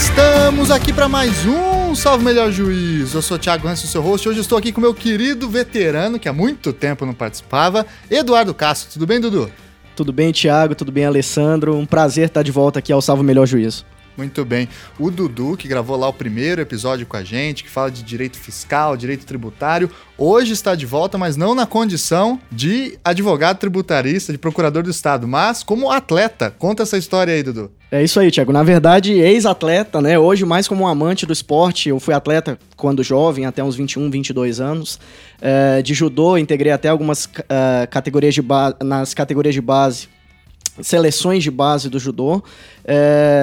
Estamos aqui para mais um Salve Melhor Juiz. Eu sou Thiago Hansen, seu host. Hoje estou aqui com meu querido veterano, que há muito tempo não participava, Eduardo Castro. Tudo bem, Dudu? Tudo bem, Thiago. Tudo bem, Alessandro. Um prazer estar de volta aqui ao Salve Melhor Juiz. Muito bem. O Dudu, que gravou lá o primeiro episódio com a gente, que fala de direito fiscal, direito tributário, hoje está de volta, mas não na condição de advogado tributarista, de procurador do Estado, mas como atleta. Conta essa história aí, Dudu. É isso aí, Thiago. Na verdade, ex-atleta, né? Hoje, mais como um amante do esporte. Eu fui atleta quando jovem, até uns 21, 22 anos. De judô, integrei até algumas categorias de base, nas categorias de base, seleções de base do judô,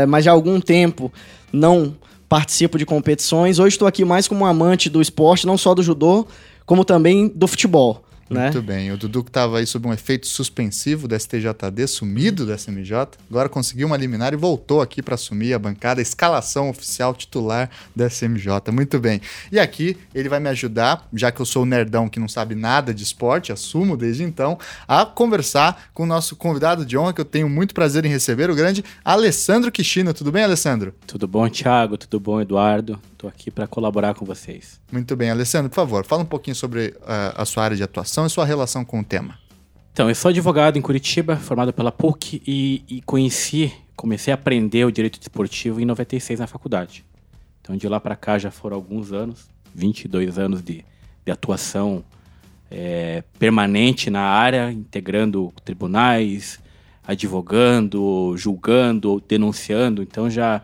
mas já há algum tempo não participo de competições. Hoje estou aqui mais como um amante do esporte, não só do judô, como também do futebol. Muito bem, o Dudu que estava aí sob um efeito suspensivo do STJD, sumido do SMJ, agora conseguiu uma liminar e voltou aqui para assumir a bancada, a escalação oficial titular da SMJ, muito bem. E aqui ele vai me ajudar, já que eu sou o nerdão que não sabe nada de esporte, assumo desde então, a conversar com o nosso convidado de honra, que eu tenho muito prazer em receber, o grande Alessandro Kishino. Tudo bem, Alessandro? Tudo bom, Thiago, tudo bom, Eduardo? Estou aqui para colaborar com vocês. Muito bem, Alessandro, por favor, fala um pouquinho sobre a sua área de atuação e sua relação com o tema. Então, eu sou advogado em Coritiba, formado pela PUC e comecei a aprender o direito desportivo em 96 na faculdade. Então, de lá para cá já foram alguns anos, 22 anos de atuação permanente na área, integrando tribunais, advogando, julgando, denunciando. Então, já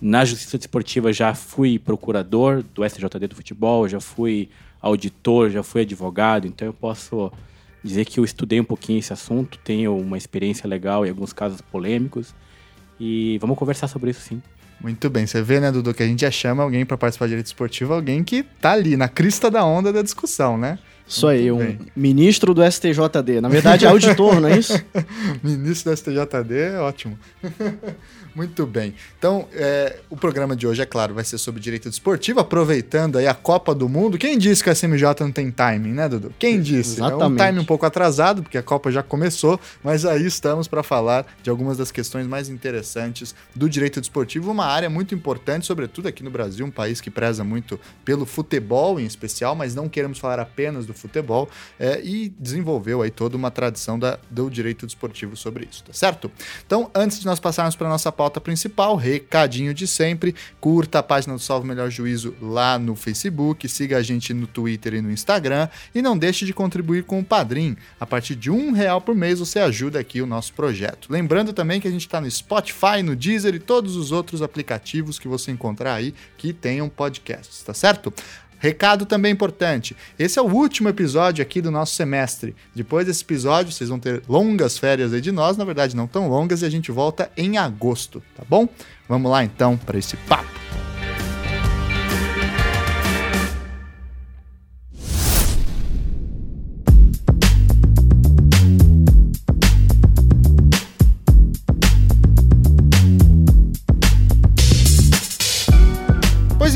na justiça desportiva já fui procurador do SJD do futebol, já fui auditor, já fui advogado, então eu posso dizer que eu estudei um pouquinho esse assunto, tenho uma experiência legal em alguns casos polêmicos e vamos conversar sobre isso sim. Muito bem, você vê, né, Dudu, que a gente já chama alguém para participar de direito esportivo, alguém que tá ali na crista da onda da discussão, né? Isso aí, ministro do STJD, na verdade é auditor, não é isso? Ministro do STJD, ótimo. Muito bem, então o programa de hoje, é claro, vai ser sobre direito desportivo, aproveitando aí a Copa do Mundo. Quem disse que a SMJ não tem timing, né, Dudu? Quem disse? Exatamente. É um timing um pouco atrasado, porque a Copa já começou, mas aí estamos para falar de algumas das questões mais interessantes do direito desportivo, uma área muito importante, sobretudo aqui no Brasil, um país que preza muito pelo futebol em especial, mas não queremos falar apenas do futebol, e desenvolveu aí toda uma tradição do direito desportivo sobre isso, tá certo? Então, antes de nós passarmos para a nossa pauta principal, recadinho de sempre, curta a página do Salve Melhor Juízo lá no Facebook, siga a gente no Twitter e no Instagram, e não deixe de contribuir com o Padrim. A partir de R$1 por mês você ajuda aqui o nosso projeto. Lembrando também que a gente está no Spotify, no Deezer e todos os outros aplicativos que você encontrar aí que tenham podcasts, tá certo? Recado também importante, esse é o último episódio aqui do nosso semestre. Depois desse episódio, vocês vão ter longas férias aí de nós, na verdade não tão longas, e a gente volta em agosto, tá bom? Vamos lá então para esse papo.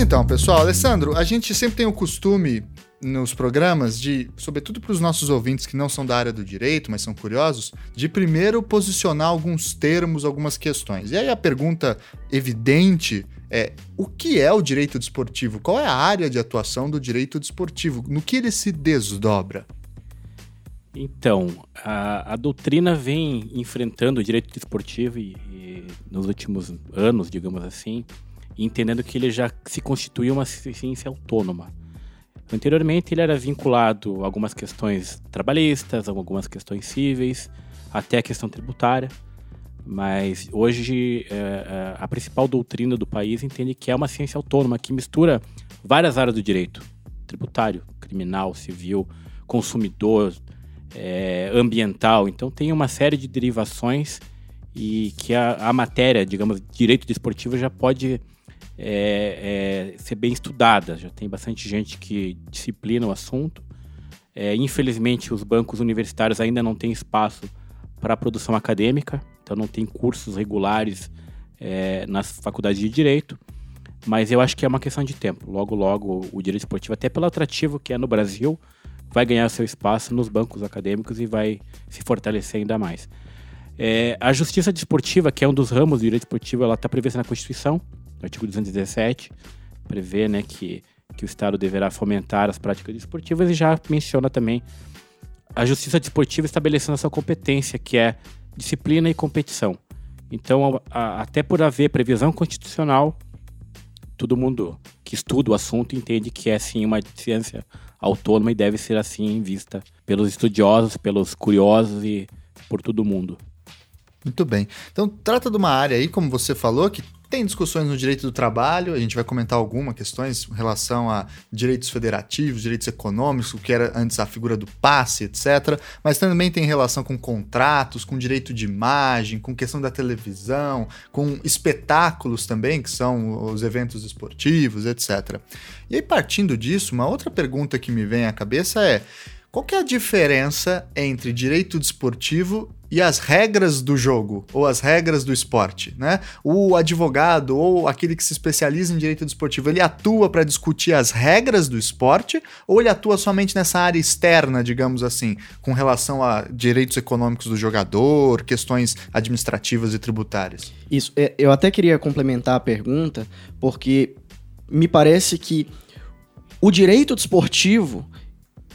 Então, pessoal, Alessandro, a gente sempre tem o costume nos programas de, sobretudo para os nossos ouvintes que não são da área do direito, mas são curiosos, de primeiro posicionar alguns termos, algumas questões. E aí a pergunta evidente é: o que é o direito desportivo? Qual é a área de atuação do direito desportivo? No que ele se desdobra? Então, a doutrina vem enfrentando o direito desportivo e nos últimos anos, digamos assim, entendendo que ele já se constituiu uma ciência autônoma. Anteriormente, ele era vinculado a algumas questões trabalhistas, a algumas questões cíveis, até a questão tributária, mas hoje a principal doutrina do país entende que é uma ciência autônoma, que mistura várias áreas do direito: tributário, criminal, civil, consumidor, ambiental. Então, tem uma série de derivações e que a matéria, digamos, direito desportivo já pode ser bem estudada, já tem bastante gente que disciplina o assunto. Infelizmente, os bancos universitários ainda não têm espaço para a produção acadêmica, então não tem cursos regulares nas faculdades de Direito, mas eu acho que é uma questão de tempo. Logo, logo, o direito esportivo, até pelo atrativo que é no Brasil, vai ganhar seu espaço nos bancos acadêmicos e vai se fortalecer ainda mais. A justiça desportiva, que é um dos ramos do direito esportivo, ela está prevista na Constituição, O artigo 217 prevê, né, que o Estado deverá fomentar as práticas desportivas e já menciona também a justiça desportiva estabelecendo a sua competência, que é disciplina e competição. Então, até por haver previsão constitucional, todo mundo que estuda o assunto entende que é, sim, uma ciência autônoma e deve ser assim vista pelos estudiosos, pelos curiosos e por todo mundo. Muito bem. Então, trata de uma área aí, como você falou, que tem discussões no direito do trabalho, a gente vai comentar algumas questões em relação a direitos federativos, direitos econômicos, o que era antes a figura do passe, etc. Mas também tem relação com contratos, com direito de imagem, com questão da televisão, com espetáculos também, que são os eventos esportivos, etc. E aí, partindo disso, uma outra pergunta que me vem à cabeça é: qual que é a diferença entre direito desportivo e as regras do jogo, ou as regras do esporte, né? O advogado ou aquele que se especializa em direito desportivo, ele atua para discutir as regras do esporte ou ele atua somente nessa área externa, digamos assim, com relação a direitos econômicos do jogador, questões administrativas e tributárias? Isso, eu até queria complementar a pergunta, porque me parece que o direito desportivo,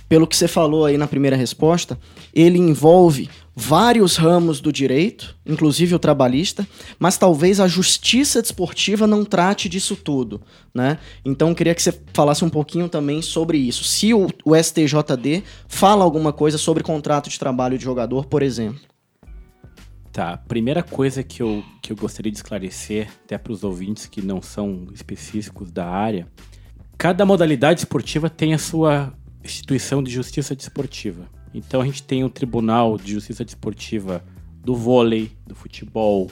pelo que você falou aí na primeira resposta, ele envolve vários ramos do direito, inclusive o trabalhista, mas talvez a justiça desportiva não trate disso tudo, né? Então, eu queria que você falasse um pouquinho também sobre isso. Se o STJD fala alguma coisa sobre contrato de trabalho de jogador, por exemplo. Tá, a primeira coisa que eu gostaria de esclarecer, até para os ouvintes que não são específicos da área, cada modalidade esportiva tem a sua instituição de justiça desportiva. Então a gente tem o Tribunal de Justiça Desportiva do vôlei, do futebol,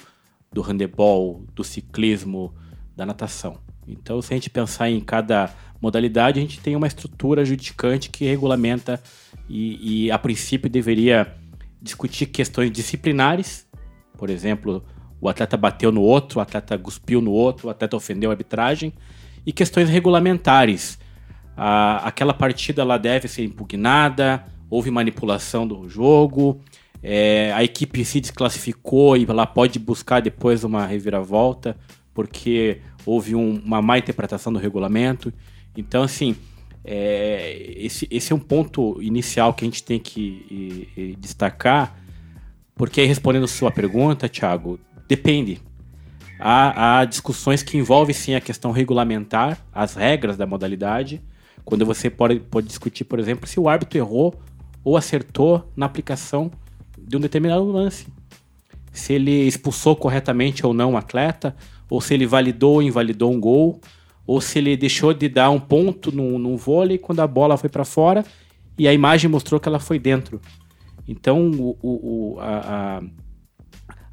do handebol, do ciclismo, da natação. Então, se a gente pensar em cada modalidade, a gente tem uma estrutura judicante que regulamenta e a princípio deveria discutir questões disciplinares. Por exemplo, o atleta bateu no outro, o atleta cuspiu no outro, o atleta ofendeu a arbitragem, e questões regulamentares. Aquela partida ela deve ser impugnada, houve manipulação do jogo, a equipe se desclassificou e ela pode buscar depois uma reviravolta porque houve uma má interpretação do regulamento. Então, assim, esse é um ponto inicial que a gente tem que destacar, porque aí, respondendo sua pergunta, Thiago, depende. Há discussões que envolvem, sim, a questão regulamentar, as regras da modalidade, quando você pode discutir, por exemplo, se o árbitro errou ou acertou na aplicação de um determinado lance. Se ele expulsou corretamente ou não um atleta, ou se ele validou ou invalidou um gol, ou se ele deixou de dar um ponto num vôlei quando a bola foi para fora e a imagem mostrou que ela foi dentro. Então,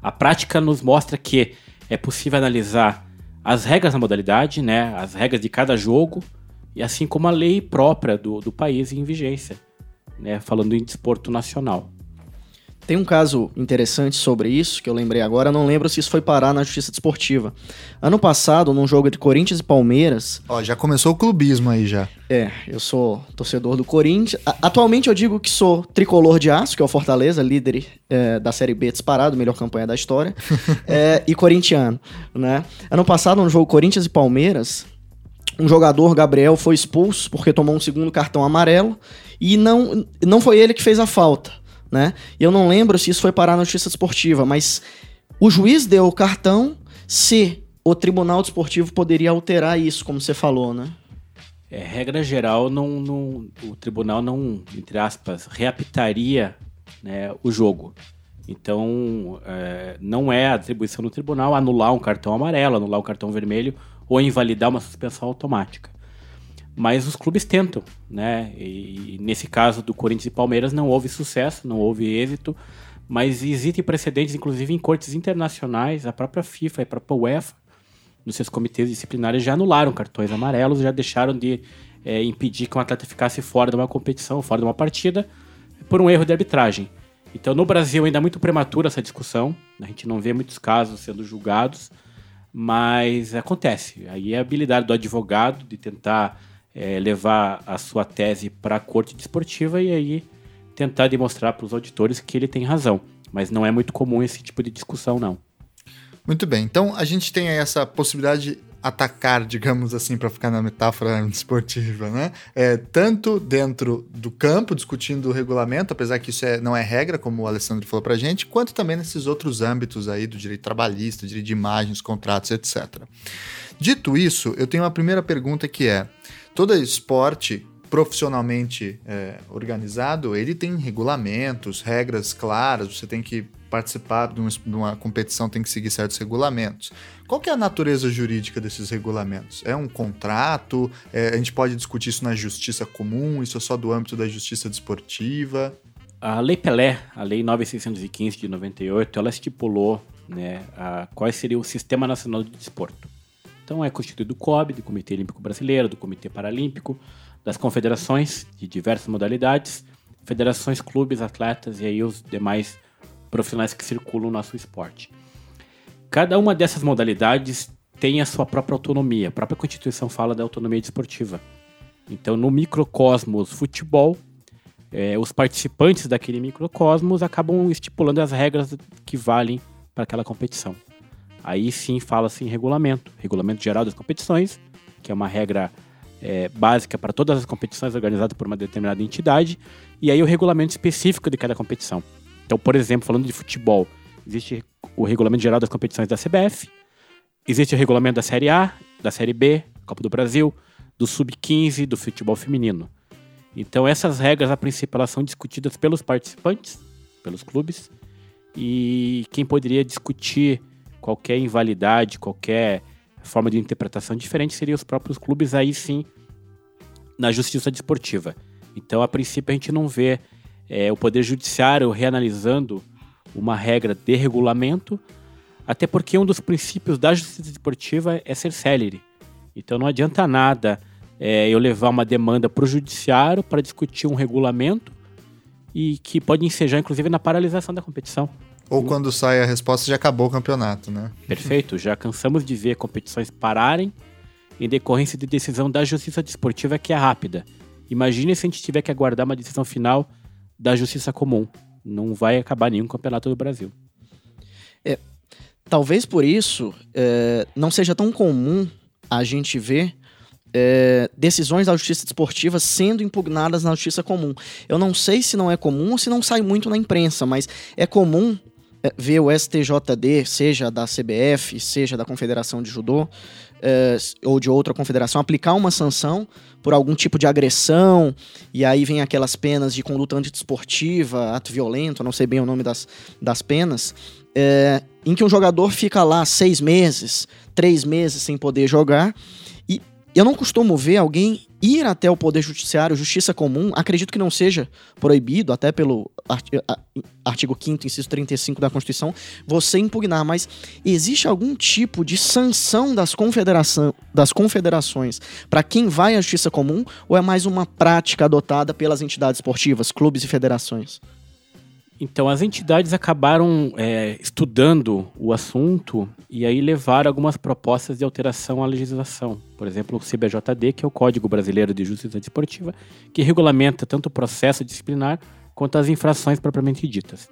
a prática nos mostra que é possível analisar as regras da modalidade, né, as regras de cada jogo, e assim como a lei própria do país em vigência, né, falando em desporto nacional. Tem um caso interessante sobre isso, que eu lembrei agora, não lembro se isso foi parar na Justiça Desportiva. Ano passado, num jogo entre Corinthians e Palmeiras... já começou o clubismo aí já. Eu sou torcedor do Corinthians. Atualmente eu digo que sou tricolor de aço, que é o Fortaleza, líder da Série B disparado, melhor campanha da história, e corintiano, né? Ano passado, num jogo Corinthians e Palmeiras, um jogador, Gabriel, foi expulso porque tomou um segundo cartão amarelo e não foi ele que fez a falta, né? Eu não lembro se isso foi parar na Justiça Desportiva, mas o juiz deu o cartão. Se o Tribunal Desportivo poderia alterar isso, como você falou, né? Regra geral, o tribunal não, entre aspas, reapitaria, né, o jogo. Então, não é a atribuição do tribunal anular um cartão amarelo, anular um cartão vermelho ou invalidar uma suspensão automática. Mas os clubes tentam, né? E nesse caso do Corinthians e Palmeiras não houve sucesso, não houve êxito, mas existem precedentes, inclusive em cortes internacionais, a própria FIFA e a própria UEFA, nos seus comitês disciplinares, já anularam cartões amarelos, já deixaram de impedir que um atleta ficasse fora de uma competição, fora de uma partida, por um erro de arbitragem. Então, no Brasil ainda é muito prematura essa discussão, a gente não vê muitos casos sendo julgados, mas acontece. Aí é a habilidade do advogado de tentar levar a sua tese para a corte desportiva e aí tentar demonstrar para os auditores que ele tem razão. Mas não é muito comum esse tipo de discussão, não. Muito bem, então a gente tem aí essa possibilidade atacar, digamos assim, para ficar na metáfora esportiva, né? Tanto dentro do campo, discutindo o regulamento, apesar que isso não é regra, como o Alessandro falou pra gente, quanto também nesses outros âmbitos aí do direito trabalhista, direito de imagens, contratos, etc. Dito isso, eu tenho uma primeira pergunta que é, todo esporte profissionalmente organizado, ele tem regulamentos, regras claras, você tem que participar de uma competição, tem que seguir certos regulamentos. Qual que é a natureza jurídica desses regulamentos? É um contrato? A gente pode discutir isso na justiça comum? Isso é só do âmbito da justiça desportiva? A Lei Pelé, a Lei 9.615 de 98, ela estipulou, né, qual seria o Sistema Nacional de Desporto. Então é constituído do COB, do Comitê Olímpico Brasileiro, do Comitê Paralímpico, das confederações de diversas modalidades, federações, clubes, atletas e aí os demais profissionais que circulam o nosso esporte. Cada uma dessas modalidades tem a sua própria autonomia. A própria Constituição fala da autonomia desportiva. Então, no microcosmos futebol, os participantes daquele microcosmos acabam estipulando as regras que valem para aquela competição. Aí sim fala-se em regulamento geral das competições, que é uma regra básica para todas as competições organizadas por uma determinada entidade, e aí o regulamento específico de cada competição. Então, por exemplo, falando de futebol, existe o regulamento geral das competições da CBF, existe o regulamento da Série A, da Série B, Copa do Brasil, do Sub-15, do futebol feminino. Então, essas regras, a princípio, elas são discutidas pelos participantes, pelos clubes, e quem poderia discutir qualquer invalidade, qualquer forma de interpretação diferente seriam os próprios clubes, aí sim, na justiça desportiva. Então, a princípio, a gente não vê o Poder Judiciário reanalisando uma regra de regulamento, até porque um dos princípios da justiça desportiva é ser célere. Então não adianta nada eu levar uma demanda para o Judiciário para discutir um regulamento e que pode ensejar, inclusive, na paralisação da competição. Ou quando sai a resposta já acabou o campeonato, né? Perfeito, já cansamos de ver competições pararem em decorrência de decisão da justiça desportiva que é rápida. Imagine se a gente tiver que aguardar uma decisão final da justiça comum. Não vai acabar nenhum campeonato do Brasil. Talvez por isso não seja tão comum a gente ver decisões da justiça desportiva sendo impugnadas na justiça comum. Eu não sei se não é comum ou se não sai muito na imprensa, mas é comum ver o STJD, seja da CBF, seja da Confederação de Judô, ou de outra confederação, aplicar uma sanção por algum tipo de agressão, e aí vem aquelas penas de conduta antidesportiva, ato violento, não sei bem o nome das penas, em que um jogador fica lá 6 meses, 3 meses sem poder jogar, e eu não costumo ver alguém ir até o Poder Judiciário, Justiça Comum, acredito que não seja proibido, até pelo artigo 5º, inciso 35 da Constituição, você impugnar, mas existe algum tipo de sanção das confederações para quem vai à Justiça Comum ou é mais uma prática adotada pelas entidades esportivas, clubes e federações? Então, as entidades acabaram estudando o assunto e aí levaram algumas propostas de alteração à legislação. Por exemplo, o CBJD, que é o Código Brasileiro de Justiça Desportiva, que regulamenta tanto o processo disciplinar quanto as infrações propriamente ditas.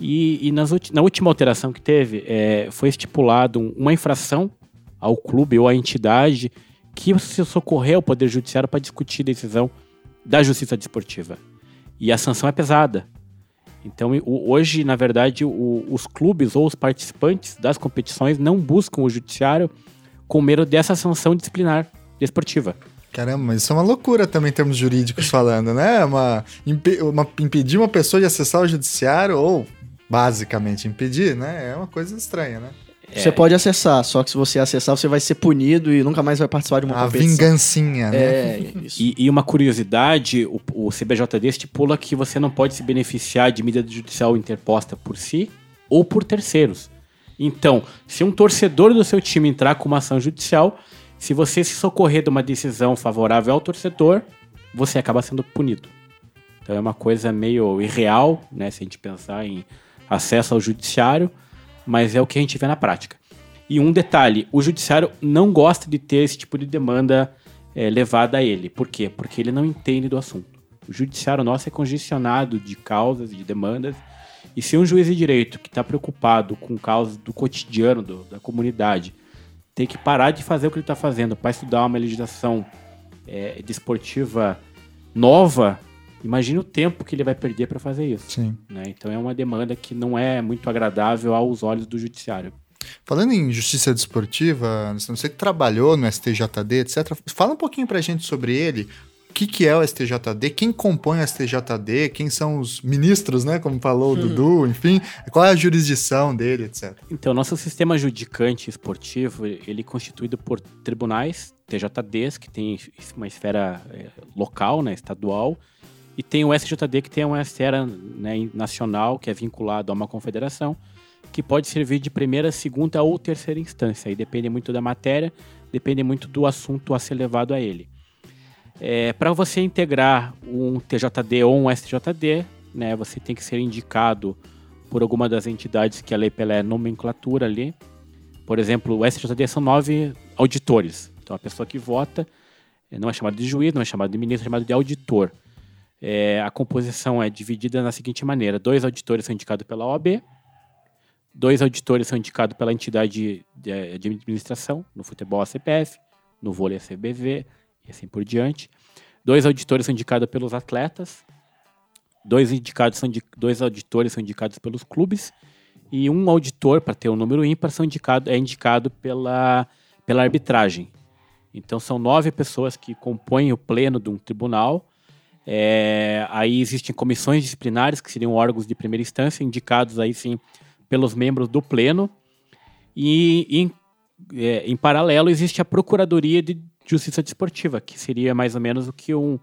E na última alteração que teve, foi estipulado uma infração ao clube ou à entidade que se socorrer ao Poder Judiciário para discutir a decisão da Justiça Desportiva. E a sanção é pesada. Então, hoje, na verdade, os clubes ou os participantes das competições não buscam o judiciário com medo dessa sanção disciplinar desportiva. Caramba, mas isso é uma loucura também em termos jurídicos falando, né? Impedir uma pessoa de acessar o judiciário ou, basicamente, impedir, né? É uma coisa estranha, né? Você pode acessar, só que se você acessar, você vai ser punido e nunca mais vai participar de uma competição. A vingancinha, né? Isso. E uma curiosidade, o CBJD estipula que você não pode se beneficiar de medida judicial interposta por si ou por terceiros. Então, se um torcedor do seu time entrar com uma ação judicial, se você se socorrer de uma decisão favorável ao torcedor, você acaba sendo punido. Então é uma coisa meio irreal, né? Se a gente pensar em acesso ao judiciário, mas é o que a gente vê na prática. E um detalhe, o judiciário não gosta de ter esse tipo de demanda levada a ele. Por quê? Porque ele não entende do assunto. O judiciário nosso é congestionado de causas, de demandas, e se um juiz de direito que está preocupado com causas do cotidiano da comunidade tem que parar de fazer o que ele está fazendo para estudar uma legislação desportiva nova, imagina o tempo que ele vai perder para fazer isso. Sim. Né? Então é uma demanda que não é muito agradável aos olhos do judiciário. Falando em justiça desportiva, você que trabalhou no STJD, etc., fala um pouquinho pra gente sobre ele, o que é o STJD, quem compõe o STJD, quem são os ministros, né, como falou o Dudu, enfim, qual é a jurisdição dele, etc. Então, nosso sistema judicante esportivo, ele é constituído por tribunais, TJDs, que tem uma esfera local, né, estadual, e tem o SJD, que tem uma esfera, né, nacional, que é vinculado a uma confederação, que pode servir de primeira, segunda ou terceira instância. Aí depende muito da matéria, depende muito do assunto a ser levado a ele. Para você integrar um TJD ou um STJD, né, você tem que ser indicado por alguma das entidades que a Lei Pelé nomenclatura ali. Por exemplo, o STJD são 9 auditores. Então, a pessoa que vota não é chamada de juiz, não é chamada de ministro, é chamada de auditor. A composição é dividida na seguinte maneira. 2 auditores são indicados pela OAB, 2 auditores são indicados pela entidade de administração, no futebol a CBF, no vôlei a CBV e assim por diante. 2 auditores são indicados pelos atletas, 2 auditores são indicados pelos clubes e 1 auditor, para ter um número ímpar, é indicado pela arbitragem. Então são 9 pessoas que compõem o pleno de um tribunal. Aí existem comissões disciplinares, que seriam órgãos de primeira instância, indicados aí sim pelos membros do pleno, e em paralelo existe a Procuradoria de Justiça Desportiva, que seria mais ou menos o que um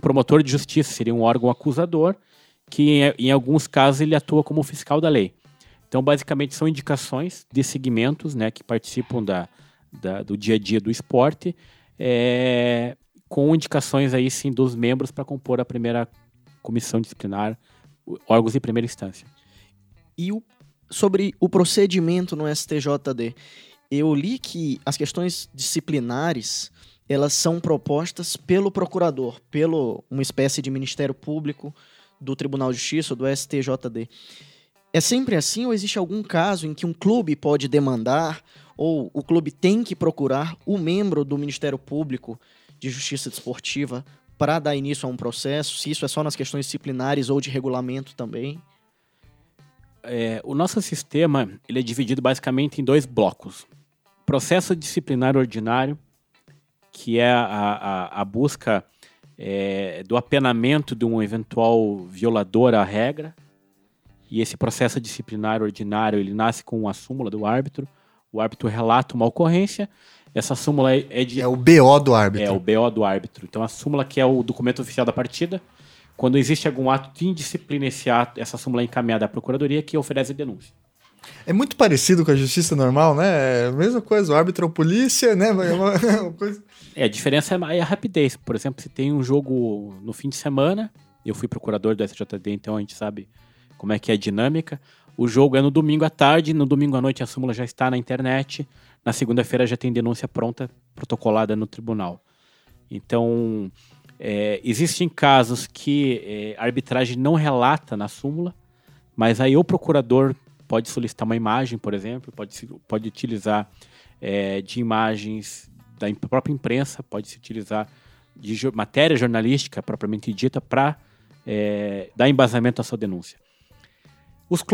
promotor de justiça, seria um órgão acusador, que em alguns casos ele atua como fiscal da lei. Então basicamente são indicações de segmentos, né, que participam do dia a dia do esporte, com indicações aí sim dos membros para compor a primeira comissão disciplinar, órgãos de primeira instância. E sobre o procedimento no STJD, eu li que as questões disciplinares, elas são propostas pelo procurador, pelo uma espécie de Ministério Público do Tribunal de Justiça, do STJD. É sempre assim ou existe algum caso em que um clube pode demandar ou o clube tem que procurar o membro do Ministério Público de Justiça Desportiva para dar início a um processo? Se isso é só nas questões disciplinares ou de regulamento também? O nosso sistema ele é dividido basicamente em 2 blocos. Processo disciplinar ordinário, que é a busca do apenamento de um eventual violador à regra. E esse processo disciplinar ordinário ele nasce com uma súmula do árbitro. O árbitro relata uma ocorrência. Essa súmula é de... É o BO do árbitro. É o BO do árbitro. Então a súmula que é o documento oficial da partida. Quando existe algum ato de indisciplina, essa súmula é encaminhada à Procuradoria, que oferece a denúncia. É muito parecido com a justiça normal, né? É a mesma coisa, o árbitro ou polícia, né? A diferença é a rapidez. Por exemplo, se tem um jogo no fim de semana, eu fui procurador do SJD, então a gente sabe como é que é a dinâmica. O jogo é no domingo à tarde, no domingo à noite a súmula já está na internet, na segunda-feira já tem denúncia pronta, protocolada no tribunal. Então... existem casos que a arbitragem não relata na súmula, mas aí o procurador pode solicitar uma imagem, por exemplo, pode utilizar de imagens da própria imprensa, pode se utilizar de matéria jornalística propriamente dita para dar embasamento à sua denúncia. Os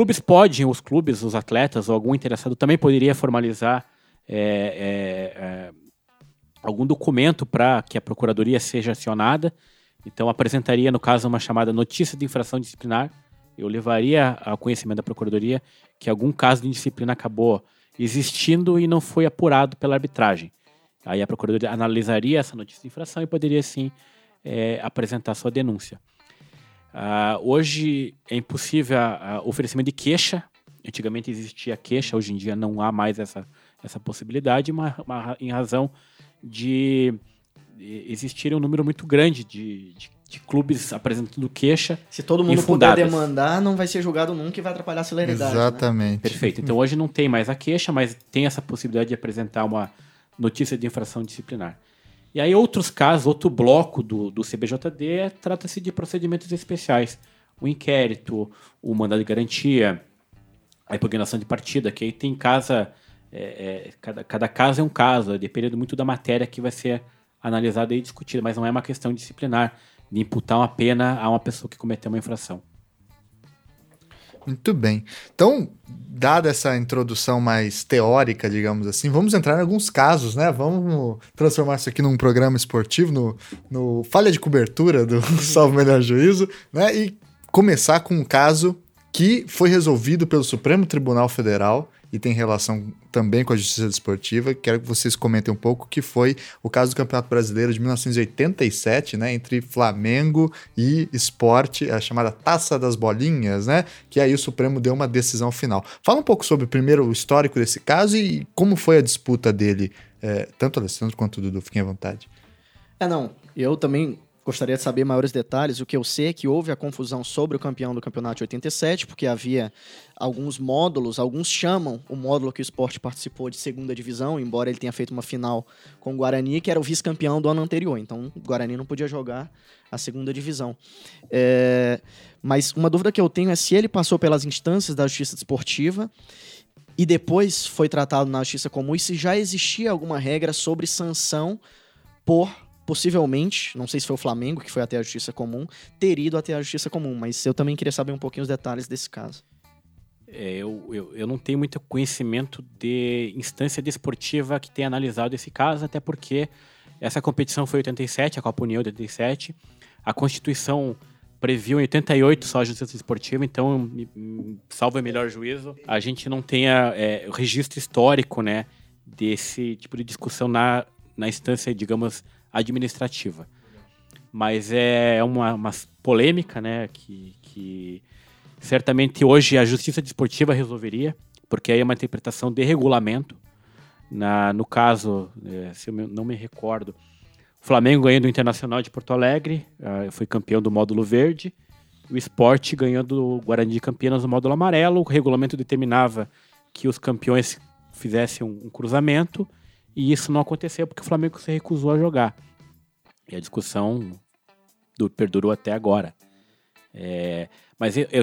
atletas ou algum interessado também poderia formalizar algum documento para que a procuradoria seja acionada. Então, apresentaria, no caso, uma chamada notícia de infração disciplinar. Eu levaria ao conhecimento da procuradoria que algum caso de indisciplina acabou existindo e não foi apurado pela arbitragem. Aí a procuradoria analisaria essa notícia de infração e poderia, sim, apresentar sua denúncia. Hoje é impossível o oferecimento de queixa. Antigamente existia queixa, hoje em dia não há mais essa possibilidade, mas em razão de existir um número muito grande de clubes apresentando queixa. Se todo mundo puder demandar, não vai ser julgado nunca e vai atrapalhar a celeridade. Exatamente. Né? Perfeito. Então hoje não tem mais a queixa, mas tem essa possibilidade de apresentar uma notícia de infração disciplinar. E aí outros casos, outro bloco do CBJD, trata-se de procedimentos especiais. O inquérito, o mandado de garantia, a impugnação de partida, que aí tem Cada caso é um caso, dependendo muito da matéria que vai ser analisada e discutida, mas não é uma questão disciplinar de imputar uma pena a uma pessoa que cometeu uma infração. Muito bem. Então, dada essa introdução mais teórica, digamos assim, vamos entrar em alguns casos, né? Vamos transformar isso aqui num programa esportivo, no falha de cobertura do Salvo Melhor Juízo, né? E começar com um caso que foi resolvido pelo Supremo Tribunal Federal e tem relação também com a Justiça Desportiva. Quero que vocês comentem um pouco, que foi o caso do Campeonato Brasileiro de 1987, né, entre Flamengo e Sport, a chamada Taça das Bolinhas, né, que aí o Supremo deu uma decisão final. Fala um pouco sobre, primeiro, o histórico desse caso e como foi a disputa dele, tanto Alessandro quanto o Dudu, fiquem à vontade. Eu também gostaria de saber maiores detalhes. O que eu sei é que houve a confusão sobre o campeão do campeonato de 87, porque havia alguns módulos, alguns chamam o módulo que o Sport participou de segunda divisão, embora ele tenha feito uma final com o Guarani, que era o vice-campeão do ano anterior. Então, o Guarani não podia jogar a segunda divisão. Mas uma dúvida que eu tenho é se ele passou pelas instâncias da Justiça Desportiva e depois foi tratado na Justiça Comum, e se já existia alguma regra sobre sanção por... possivelmente, não sei se foi o Flamengo que foi até a Justiça Comum, ter ido até a Justiça Comum, mas eu também queria saber um pouquinho os detalhes desse caso. Eu não tenho muito conhecimento de instância desportiva que tenha analisado esse caso, até porque essa competição foi em 87, a Copa União de 87, a Constituição previu em 88 só a Justiça Desportiva, então, salvo o melhor juízo, a gente não tem o registro histórico, né, desse tipo de discussão na instância, digamos, administrativa. Mas é uma polêmica, né, que certamente hoje a Justiça Desportiva resolveria, porque aí é uma interpretação de regulamento. No caso, se eu não me recordo, o Flamengo ganhou do Internacional de Porto Alegre, foi campeão do módulo verde, o Sport ganhou do Guarani de Campinas no módulo amarelo. O regulamento determinava que os campeões fizessem um cruzamento, e isso não aconteceu porque o Flamengo se recusou a jogar. E a discussão perdurou até agora. Mas é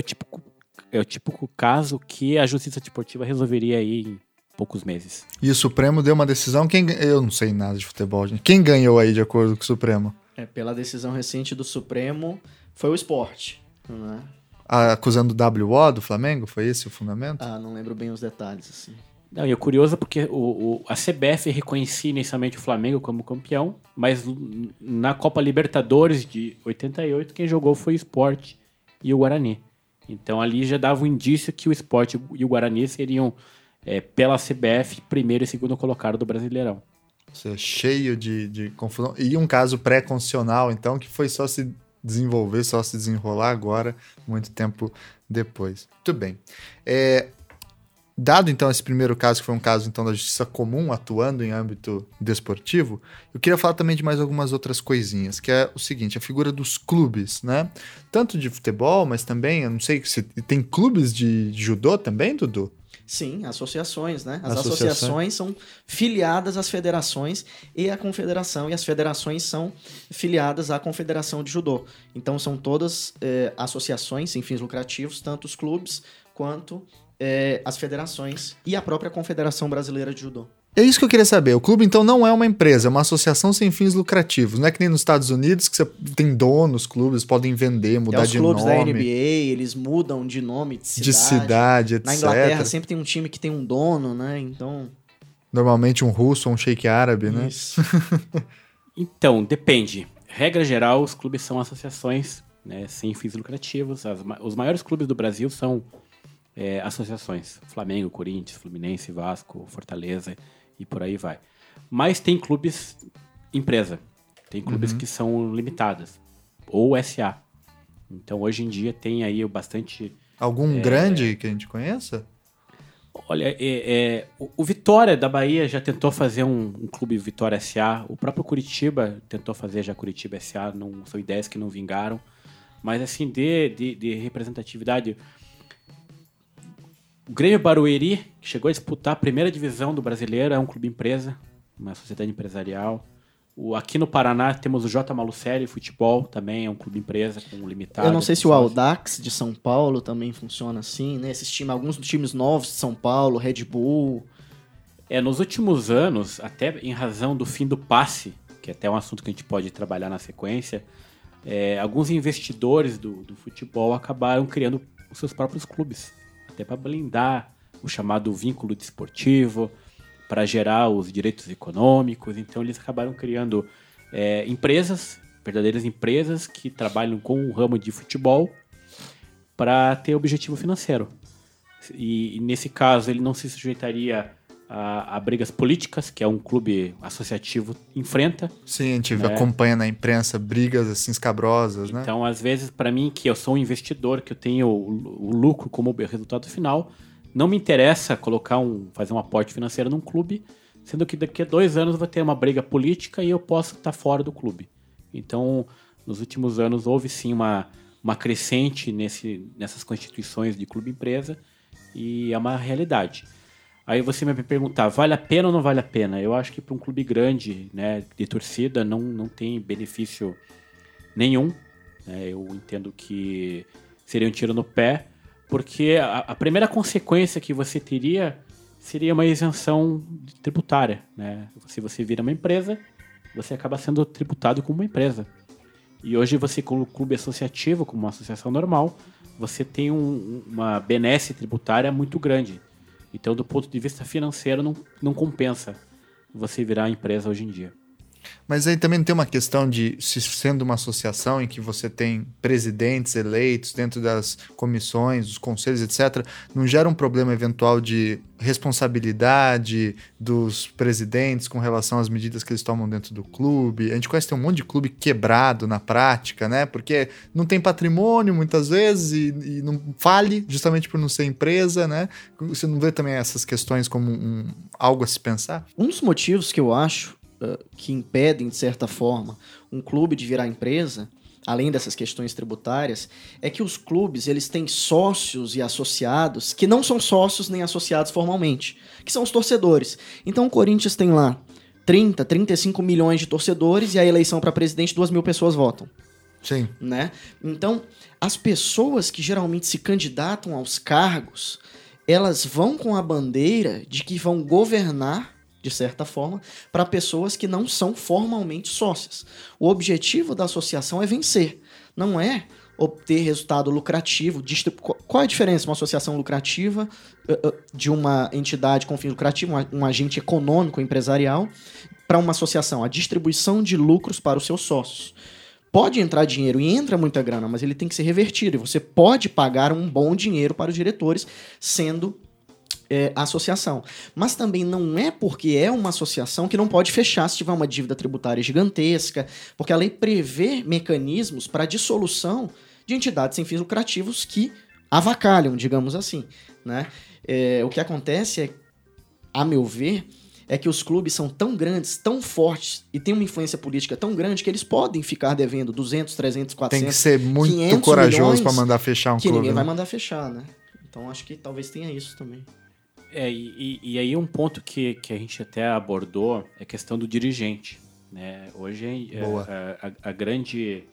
o típico caso que a Justiça Desportiva resolveria aí em poucos meses. E o Supremo deu uma decisão? Eu não sei nada de futebol, gente. Quem ganhou aí, de acordo com o Supremo? Pela decisão recente do Supremo, foi o Sport, não é? Acusando o WO do Flamengo? Foi esse o fundamento? Não lembro bem os detalhes, assim. Não, e é curioso porque a CBF reconhecia inicialmente o Flamengo como campeão, mas na Copa Libertadores de 88 quem jogou foi o Sport e o Guarani. Então ali já dava um indício que o Sport e o Guarani seriam, pela CBF, primeiro e segundo colocado do Brasileirão. Isso é cheio de confusão. E um caso pré-constitucional, então, que foi só se desenvolver, só se desenrolar agora, muito tempo depois. Muito bem. Dado, então, esse primeiro caso, que foi um caso, então, da Justiça Comum atuando em âmbito desportivo, eu queria falar também de mais algumas outras coisinhas, que é o seguinte: a figura dos clubes, né? Tanto de futebol, mas também, eu não sei se tem clubes de judô também, Dudu? Sim, associações, né? As associações são filiadas às federações e à confederação, e as federações são filiadas à confederação de judô. Então, são todas associações sem fins lucrativos, tanto os clubes quanto as federações e a própria Confederação Brasileira de Judô. É isso que eu queria saber. O clube, então, não é uma empresa, é uma associação sem fins lucrativos. Não é que nem nos Estados Unidos, que você tem donos, clubes podem vender, mudar de nome. Os clubes da NBA, eles mudam de nome, de cidade, etc. Na Inglaterra sempre tem um time que tem um dono, né? Então, normalmente um russo ou um sheik árabe, né? Isso. Então, depende. Regra geral, os clubes são associações, né, sem fins lucrativos. Os maiores clubes do Brasil são associações, Flamengo, Corinthians, Fluminense, Vasco, Fortaleza e por aí vai. Mas tem clubes empresa, tem clubes que são limitadas, ou SA. Então hoje em dia tem aí bastante... Algum grande que a gente conheça? Olha, o Vitória da Bahia já tentou fazer um clube Vitória SA, o próprio Coritiba tentou fazer já Coritiba SA, são ideias que não vingaram, mas assim, de representatividade... O Grêmio Barueri, que chegou a disputar a primeira divisão do Brasileiro, é um clube empresa, uma sociedade empresarial. Aqui no Paraná temos o J. Malucelli, futebol, também é um clube empresa, com limitado. Eu não sei se o Audax de São Paulo também funciona assim, né? Alguns times novos de São Paulo, Red Bull, Nos últimos anos, até em razão do fim do passe, que é até um assunto que a gente pode trabalhar na sequência, alguns investidores do futebol acabaram criando os seus próprios clubes, até para blindar o chamado vínculo desportivo, para gerar os direitos econômicos. Então eles acabaram criando empresas, verdadeiras empresas que trabalham com o ramo de futebol para ter objetivo financeiro. E nesse caso ele não se sujeitaria a brigas políticas, que é um clube associativo enfrenta. Sim, a gente acompanha na imprensa brigas assim escabrosas, então, né? Então, às vezes, para mim, que eu sou um investidor, que eu tenho o lucro como resultado final, não me interessa fazer um aporte financeiro num clube, sendo que daqui a 2 anos vai ter uma briga política e eu posso estar fora do clube. Então, nos últimos anos, houve sim uma crescente nessas constituições de clube-empresa, e é uma realidade. Aí você vai me perguntar, vale a pena ou não vale a pena? Eu acho que para um clube grande, né, de torcida, não tem benefício nenhum. Eu entendo que seria um tiro no pé, porque a primeira consequência que você teria seria uma isenção tributária, né? Se você vira uma empresa, você acaba sendo tributado como uma empresa. E hoje você, como clube associativo, como uma associação normal, você tem uma benesse tributária muito grande. Então, do ponto de vista financeiro, não compensa você virar empresa hoje em dia. Mas aí também não tem uma questão de, se sendo uma associação em que você tem presidentes eleitos dentro das comissões, dos conselhos, etc., não gera um problema eventual de responsabilidade dos presidentes com relação às medidas que eles tomam dentro do clube? A gente conhece, tem um monte de clube quebrado na prática, né? Porque não tem patrimônio muitas vezes e não fale justamente por não ser empresa, né? Você não vê também essas questões como algo a se pensar? Um dos motivos que eu acho que impedem, de certa forma, um clube de virar empresa, além dessas questões tributárias, é que os clubes eles têm sócios e associados que não são sócios nem associados formalmente, que são os torcedores. Então o Corinthians tem lá 30, 35 milhões de torcedores e a eleição para presidente 2.000 pessoas votam. Sim. Né? Então, as pessoas que geralmente se candidatam aos cargos, elas vão com a bandeira de que vão governar de certa forma, para pessoas que não são formalmente sócias. O objetivo da associação é vencer, não é obter resultado lucrativo. Qual é a diferença de uma associação lucrativa, de uma entidade com fim lucrativo, um agente econômico, empresarial, para uma associação? A distribuição de lucros para os seus sócios. Pode entrar dinheiro e entra muita grana, mas ele tem que ser revertido. E você pode pagar um bom dinheiro para os diretores, sendo associação. Mas também não é porque é uma associação que não pode fechar se tiver uma dívida tributária gigantesca, porque a lei prevê mecanismos para dissolução de entidades sem fins lucrativos que avacalham, digamos assim, né? O que acontece, a meu ver, é que os clubes são tão grandes, tão fortes e têm uma influência política tão grande que eles podem ficar devendo 200, 300, 400, 500 milhões. Tem que ser muito corajoso para mandar fechar um clube. Que ninguém vai mandar fechar, né? Então acho que talvez tenha isso também. E aí um ponto que a gente até abordou é a questão do dirigente, né? Hoje a grande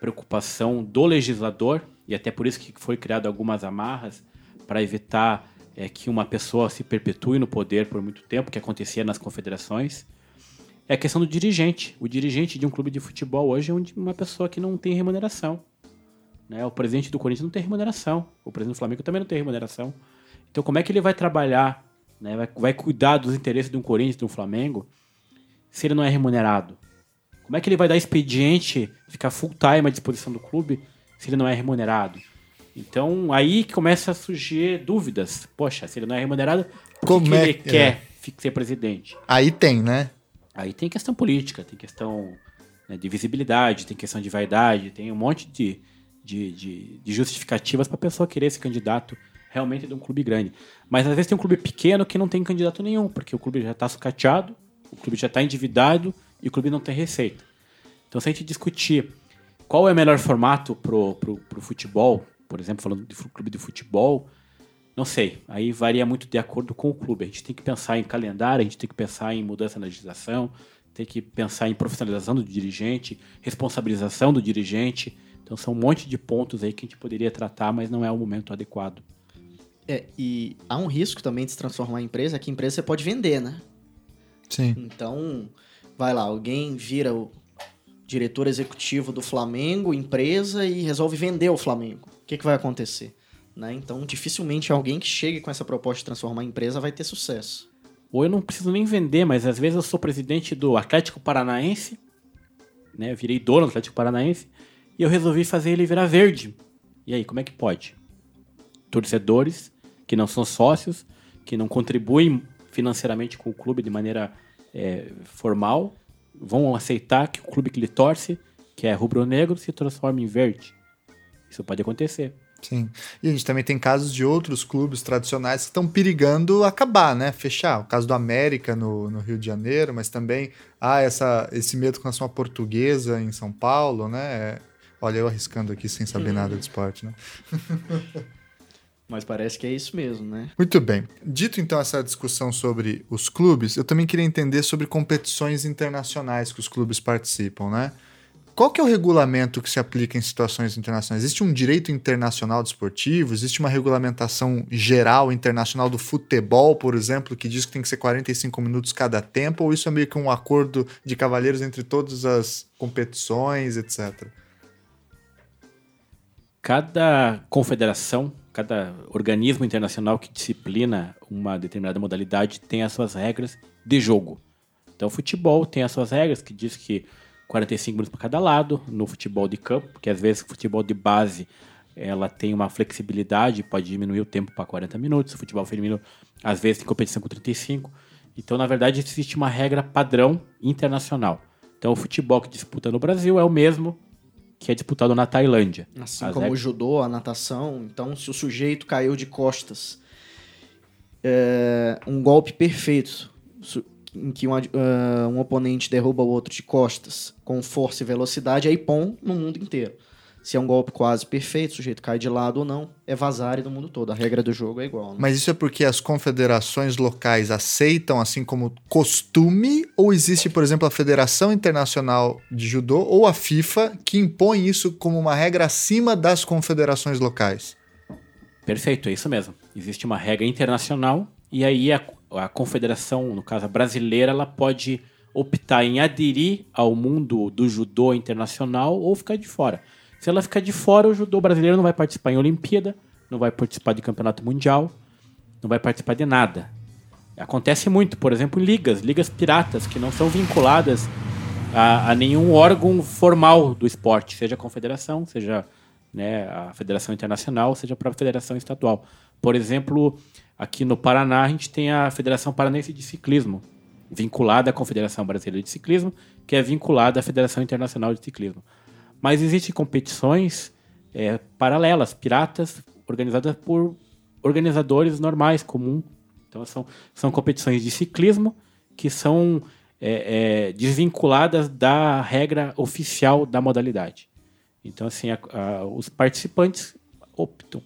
preocupação do legislador, e até por isso que foi criado algumas amarras para evitar que uma pessoa se perpetue no poder por muito tempo, que acontecia nas confederações, é a questão do dirigente. O dirigente de um clube de futebol hoje é uma pessoa que não tem remuneração, né? O presidente do Corinthians não tem remuneração, o presidente do Flamengo também não tem remuneração. Então, como é que ele vai trabalhar, né? Vai cuidar dos interesses de um Corinthians, de um Flamengo, se ele não é remunerado? Como é que ele vai dar expediente, ficar full time à disposição do clube, se ele não é remunerado? Então, aí que começa a surgir dúvidas. Poxa, se ele não é remunerado, por que ele quer ser presidente? Aí tem, né? Aí tem questão política, tem questão, né, de visibilidade, tem questão de vaidade, tem um monte de justificativas para a pessoa querer ser candidato realmente de um clube grande. Mas às vezes tem um clube pequeno que não tem candidato nenhum, porque o clube já está sucateado, o clube já está endividado e o clube não tem receita. Então, se a gente discutir qual é o melhor formato pro futebol, por exemplo, falando de clube de futebol, não sei, aí varia muito de acordo com o clube. A gente tem que pensar em calendário, a gente tem que pensar em mudança na legislação, tem que pensar em profissionalização do dirigente, responsabilização do dirigente. Então, são um monte de pontos aí que a gente poderia tratar, mas não é o momento adequado. E há um risco também de se transformar em empresa, que empresa você pode vender, né? Sim. Então, vai lá, alguém vira o diretor executivo do Flamengo, empresa, e resolve vender o Flamengo. O que vai acontecer? Né? Então, dificilmente alguém que chegue com essa proposta de transformar em empresa vai ter sucesso. Ou eu não preciso nem vender, mas às vezes eu sou presidente do Atlético Paranaense, né? Eu virei dono do Atlético Paranaense, e eu resolvi fazer ele virar verde. E aí, como é que pode? Torcedores que não são sócios, que não contribuem financeiramente com o clube de maneira formal, vão aceitar que o clube que ele torce, que é rubro-negro, se transforme em verde. Isso pode acontecer. Sim. E a gente também tem casos de outros clubes tradicionais que estão perigando acabar, né? Fechar. O caso do América no Rio de Janeiro, mas também esse medo com relação à Portuguesa em São Paulo, né? Olha, eu arriscando aqui sem saber nada de esporte, né? Mas parece que é isso mesmo, né? Muito bem. Dito então essa discussão sobre os clubes, eu também queria entender sobre competições internacionais que os clubes participam, né? Qual que é o regulamento que se aplica em situações internacionais? Existe um direito internacional desportivo? Existe uma regulamentação geral internacional do futebol, por exemplo, que diz que tem que ser 45 minutos cada tempo? Ou isso é meio que um acordo de cavalheiros entre todas as competições, etc.? Cada confederação, cada organismo internacional que disciplina uma determinada modalidade tem as suas regras de jogo. Então o futebol tem as suas regras, que diz que 45 minutos para cada lado, no futebol de campo, porque às vezes o futebol de base ela tem uma flexibilidade, pode diminuir o tempo para 40 minutos, o futebol feminino às vezes tem competição com 35. Então, na verdade, existe uma regra padrão internacional. Então o futebol que disputa no Brasil é o mesmo que é disputado na Tailândia. Assim como o judô, a natação. Então, se o sujeito caiu de costas, um golpe perfeito, em que um oponente derruba o outro de costas com força e velocidade, é ippon no mundo inteiro. Se é um golpe quase perfeito, o sujeito cai de lado ou não, é vazare no mundo todo. A regra do jogo é igual. Né? Mas isso é porque as confederações locais aceitam assim como costume? Ou existe, por exemplo, a Federação Internacional de Judô ou a FIFA que impõe isso como uma regra acima das confederações locais? Perfeito, é isso mesmo. Existe uma regra internacional e aí a confederação, no caso a brasileira, ela pode optar em aderir ao mundo do judô internacional ou ficar de fora. Se ela ficar de fora, o judô brasileiro não vai participar em Olimpíada, não vai participar de campeonato mundial, não vai participar de nada. Acontece muito, por exemplo, em ligas piratas, que não são vinculadas a nenhum órgão formal do esporte, seja a confederação, seja a federação internacional, seja a própria federação estadual. Por exemplo, aqui no Paraná, a gente tem a Federação Paranaense de Ciclismo, vinculada à Confederação Brasileira de Ciclismo, que é vinculada à Federação Internacional de Ciclismo. Mas existem competições paralelas, piratas, organizadas por organizadores normais, comum. Então são competições de ciclismo que são desvinculadas da regra oficial da modalidade. Então, assim, os participantes optam.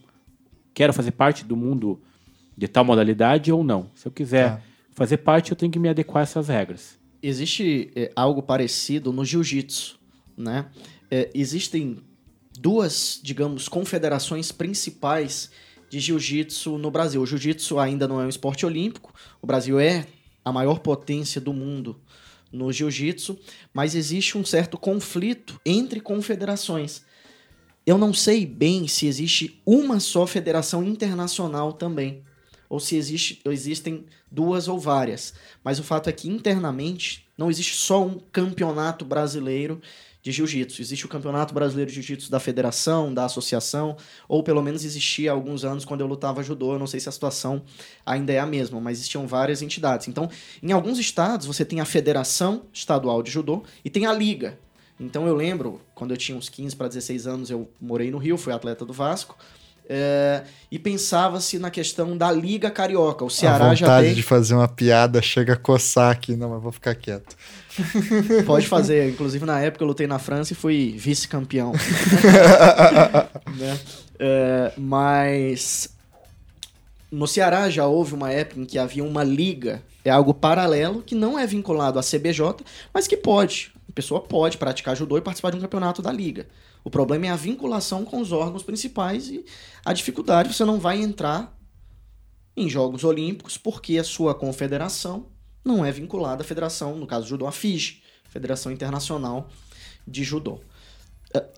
Quero fazer parte do mundo de tal modalidade ou não. Se eu quiser fazer parte, eu tenho que me adequar a essas regras. Existe algo parecido no jiu-jitsu, né? Existem duas, digamos, confederações principais de jiu-jitsu no Brasil. O jiu-jitsu ainda não é um esporte olímpico. O Brasil é a maior potência do mundo no jiu-jitsu, mas existe um certo conflito entre confederações. Eu não sei bem se existe uma só federação internacional também, ou se existem duas ou várias. Mas o fato é que internamente não existe só um campeonato brasileiro de jiu-jitsu. Existe o Campeonato Brasileiro de Jiu-Jitsu da federação, da associação, ou pelo menos existia há alguns anos quando eu lutava judô. Eu não sei se a situação ainda é a mesma, mas existiam várias entidades. Então, em alguns estados, você tem a Federação Estadual de Judô e tem a Liga. Então, eu lembro, quando eu tinha uns 15 para 16 anos, eu morei no Rio, fui atleta do Vasco, e pensava-se na questão da Liga Carioca. O Ceará já tem... A vontade de fazer uma piada chega a coçar aqui. Não, mas vou ficar quieto. Pode fazer. Inclusive, na época, eu lutei na França e fui vice-campeão. Né? Mas no Ceará já houve uma época em que havia uma liga. É algo paralelo que não é vinculado à CBJ, mas que pode. A pessoa pode praticar judô e participar de um campeonato da liga. O problema é a vinculação com os órgãos principais e a dificuldade. Você não vai entrar em Jogos Olímpicos, porque a sua confederação não é vinculada à federação, no caso do judô, a FIJ, Federação Internacional de Judô.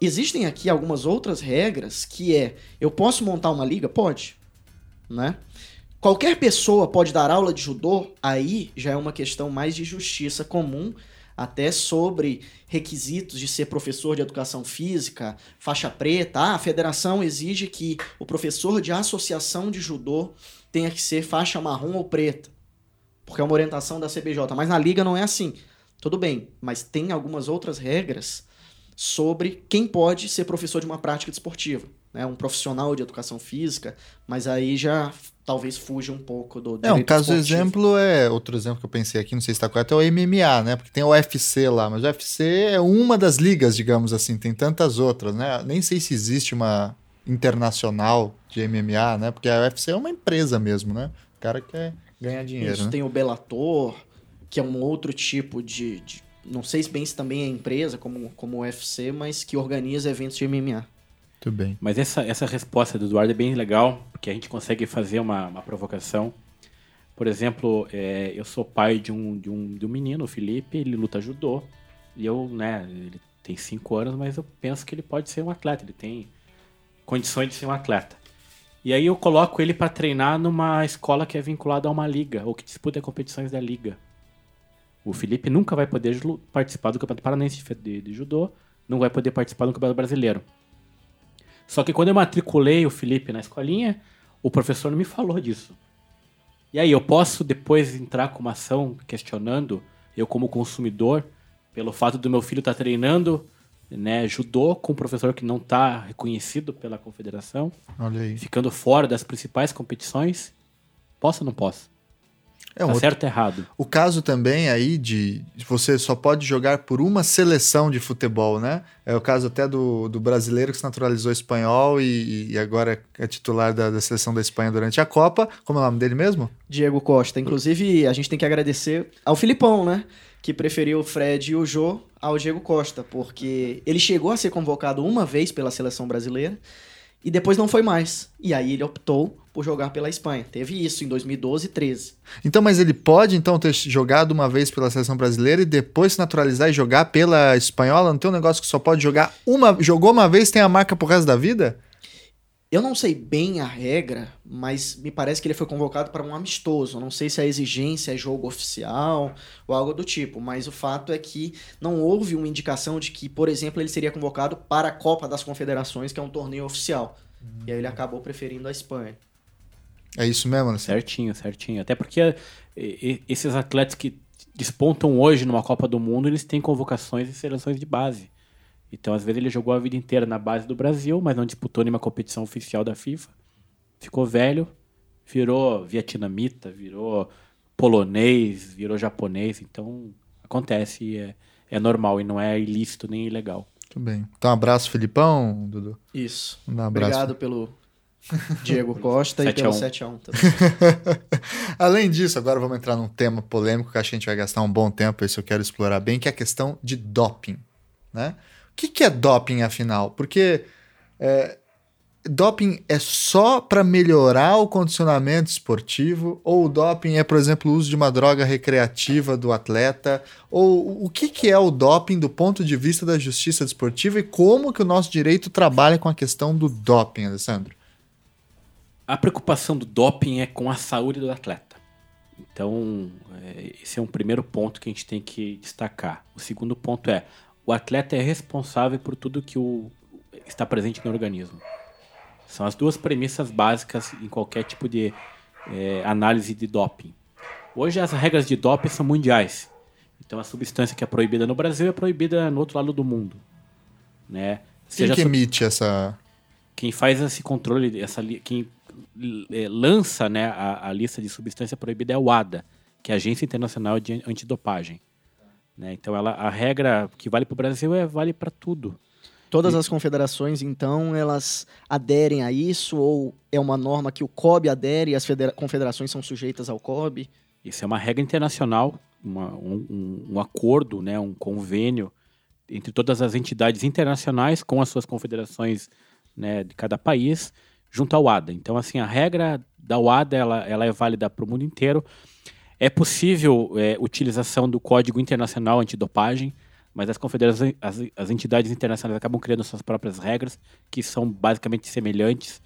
Existem aqui algumas outras regras, que é, eu posso montar uma liga? Pode, né? Qualquer pessoa pode dar aula de judô? Aí já é uma questão mais de justiça comum, até sobre requisitos de ser professor de educação física, faixa preta. Ah, a federação exige que o professor de associação de judô tenha que ser faixa marrom ou preta, porque é uma orientação da CBJ. Mas na liga não é assim. Tudo bem, mas tem algumas outras regras sobre quem pode ser professor de uma prática desportiva, né? Um profissional de educação física, mas aí já talvez fuja um pouco do direito Outro exemplo que eu pensei aqui, não sei se está correto, é o MMA, né? Porque tem o UFC lá, mas o UFC é uma das ligas, digamos assim, tem tantas outras, né? Nem sei se existe uma internacional de MMA, né? Porque a UFC é uma empresa mesmo, né? O cara quer ganhar dinheiro. Isso, né? Tem o Bellator, que é um outro tipo de não sei bem se também é empresa, como o UFC, mas que organiza eventos de MMA. Muito bem. Mas essa resposta do Eduardo é bem legal, porque a gente consegue fazer uma provocação. Por exemplo, eu sou pai de um menino, o Felipe, ele luta judô. E eu, né, ele tem 5 anos, mas eu penso que ele pode ser um atleta, ele tem condições de ser um atleta. E aí eu coloco ele para treinar numa escola que é vinculada a uma liga, ou que disputa competições da liga. O Felipe nunca vai poder participar do Campeonato Paranaense de Judô, não vai poder participar do Campeonato Brasileiro. Só que quando eu matriculei o Felipe na escolinha, o professor não me falou disso. E aí, eu posso depois entrar com uma ação questionando, eu como consumidor, pelo fato do meu filho estar treinando, né, judô com um professor que não está reconhecido pela confederação, olha aí, ficando fora das principais competições? Posso ou não posso? Tá certo ou errado? O caso também aí de você só pode jogar por uma seleção de futebol, né? É o caso até do brasileiro que se naturalizou espanhol e agora é titular da seleção da Espanha durante a Copa. Como é o nome dele mesmo? Diego Costa. Inclusive, a gente tem que agradecer ao Filipão, né? Que preferiu o Fred e o Jô ao Diego Costa, porque ele chegou a ser convocado uma vez pela seleção brasileira e depois não foi mais. E aí ele optou por jogar pela Espanha. Teve isso em 2012 e 13. Então, mas ele pode, então, ter jogado uma vez pela seleção brasileira e depois se naturalizar e jogar pela espanhola? Não tem um negócio que só pode jogar uma... Jogou uma vez, tem a marca pro resto da vida? Eu não sei bem a regra, mas me parece que ele foi convocado para um amistoso. Não sei se a exigência é jogo oficial ou algo do tipo, mas o fato é que não houve uma indicação de que, por exemplo, ele seria convocado para a Copa das Confederações, que é um torneio oficial. E aí ele acabou preferindo a Espanha. É isso mesmo, né? Certinho, certinho. Até porque esses atletas que despontam hoje numa Copa do Mundo, eles têm convocações em seleções de base. Então, às vezes, ele jogou a vida inteira na base do Brasil, mas não disputou nenhuma competição oficial da FIFA. Ficou velho, virou vietnamita, virou polonês, virou japonês. Então, acontece e é normal e não é ilícito nem ilegal. Muito bem. Então, um abraço, Filipão, Dudu. Isso. Um abraço. Obrigado pelo... Diego Costa e pelo 7-1 também. Além disso, agora vamos entrar num tema polêmico que acho que a gente vai gastar um bom tempo, isso eu quero explorar bem, que é a questão de doping, né? O que é doping, afinal? Porque doping é só para melhorar o condicionamento esportivo, ou o doping é, por exemplo, o uso de uma droga recreativa do atleta, ou o que é o doping do ponto de vista da justiça desportiva e como que o nosso direito trabalha com a questão do doping, Alessandro? A preocupação do doping é com a saúde do atleta. Então, esse é um primeiro ponto que a gente tem que destacar. O segundo ponto é, o atleta é responsável por tudo que está presente no organismo. São as duas premissas básicas em qualquer tipo de análise de doping. Hoje as regras de doping são mundiais. Então a substância que é proibida no Brasil é proibida no outro lado do mundo, né? Quem que emite essa... Quem faz esse controle, quem lança, né, a lista de substância proibida é a WADA, que é a Agência Internacional de Antidopagem, né? Então a regra que vale para o Brasil vale para tudo. Todas as confederações, então, elas aderem a isso ou é uma norma que o COB adere e as confederações são sujeitas ao COB? Isso é uma regra internacional, um acordo, né, um convênio entre todas as entidades internacionais com as suas confederações, né, de cada país, junto à UADA. Então, assim, a regra da UADA ela é válida para o mundo inteiro. É possível utilização do Código Internacional Antidopagem, mas as confederações, as entidades internacionais acabam criando suas próprias regras, que são basicamente semelhantes.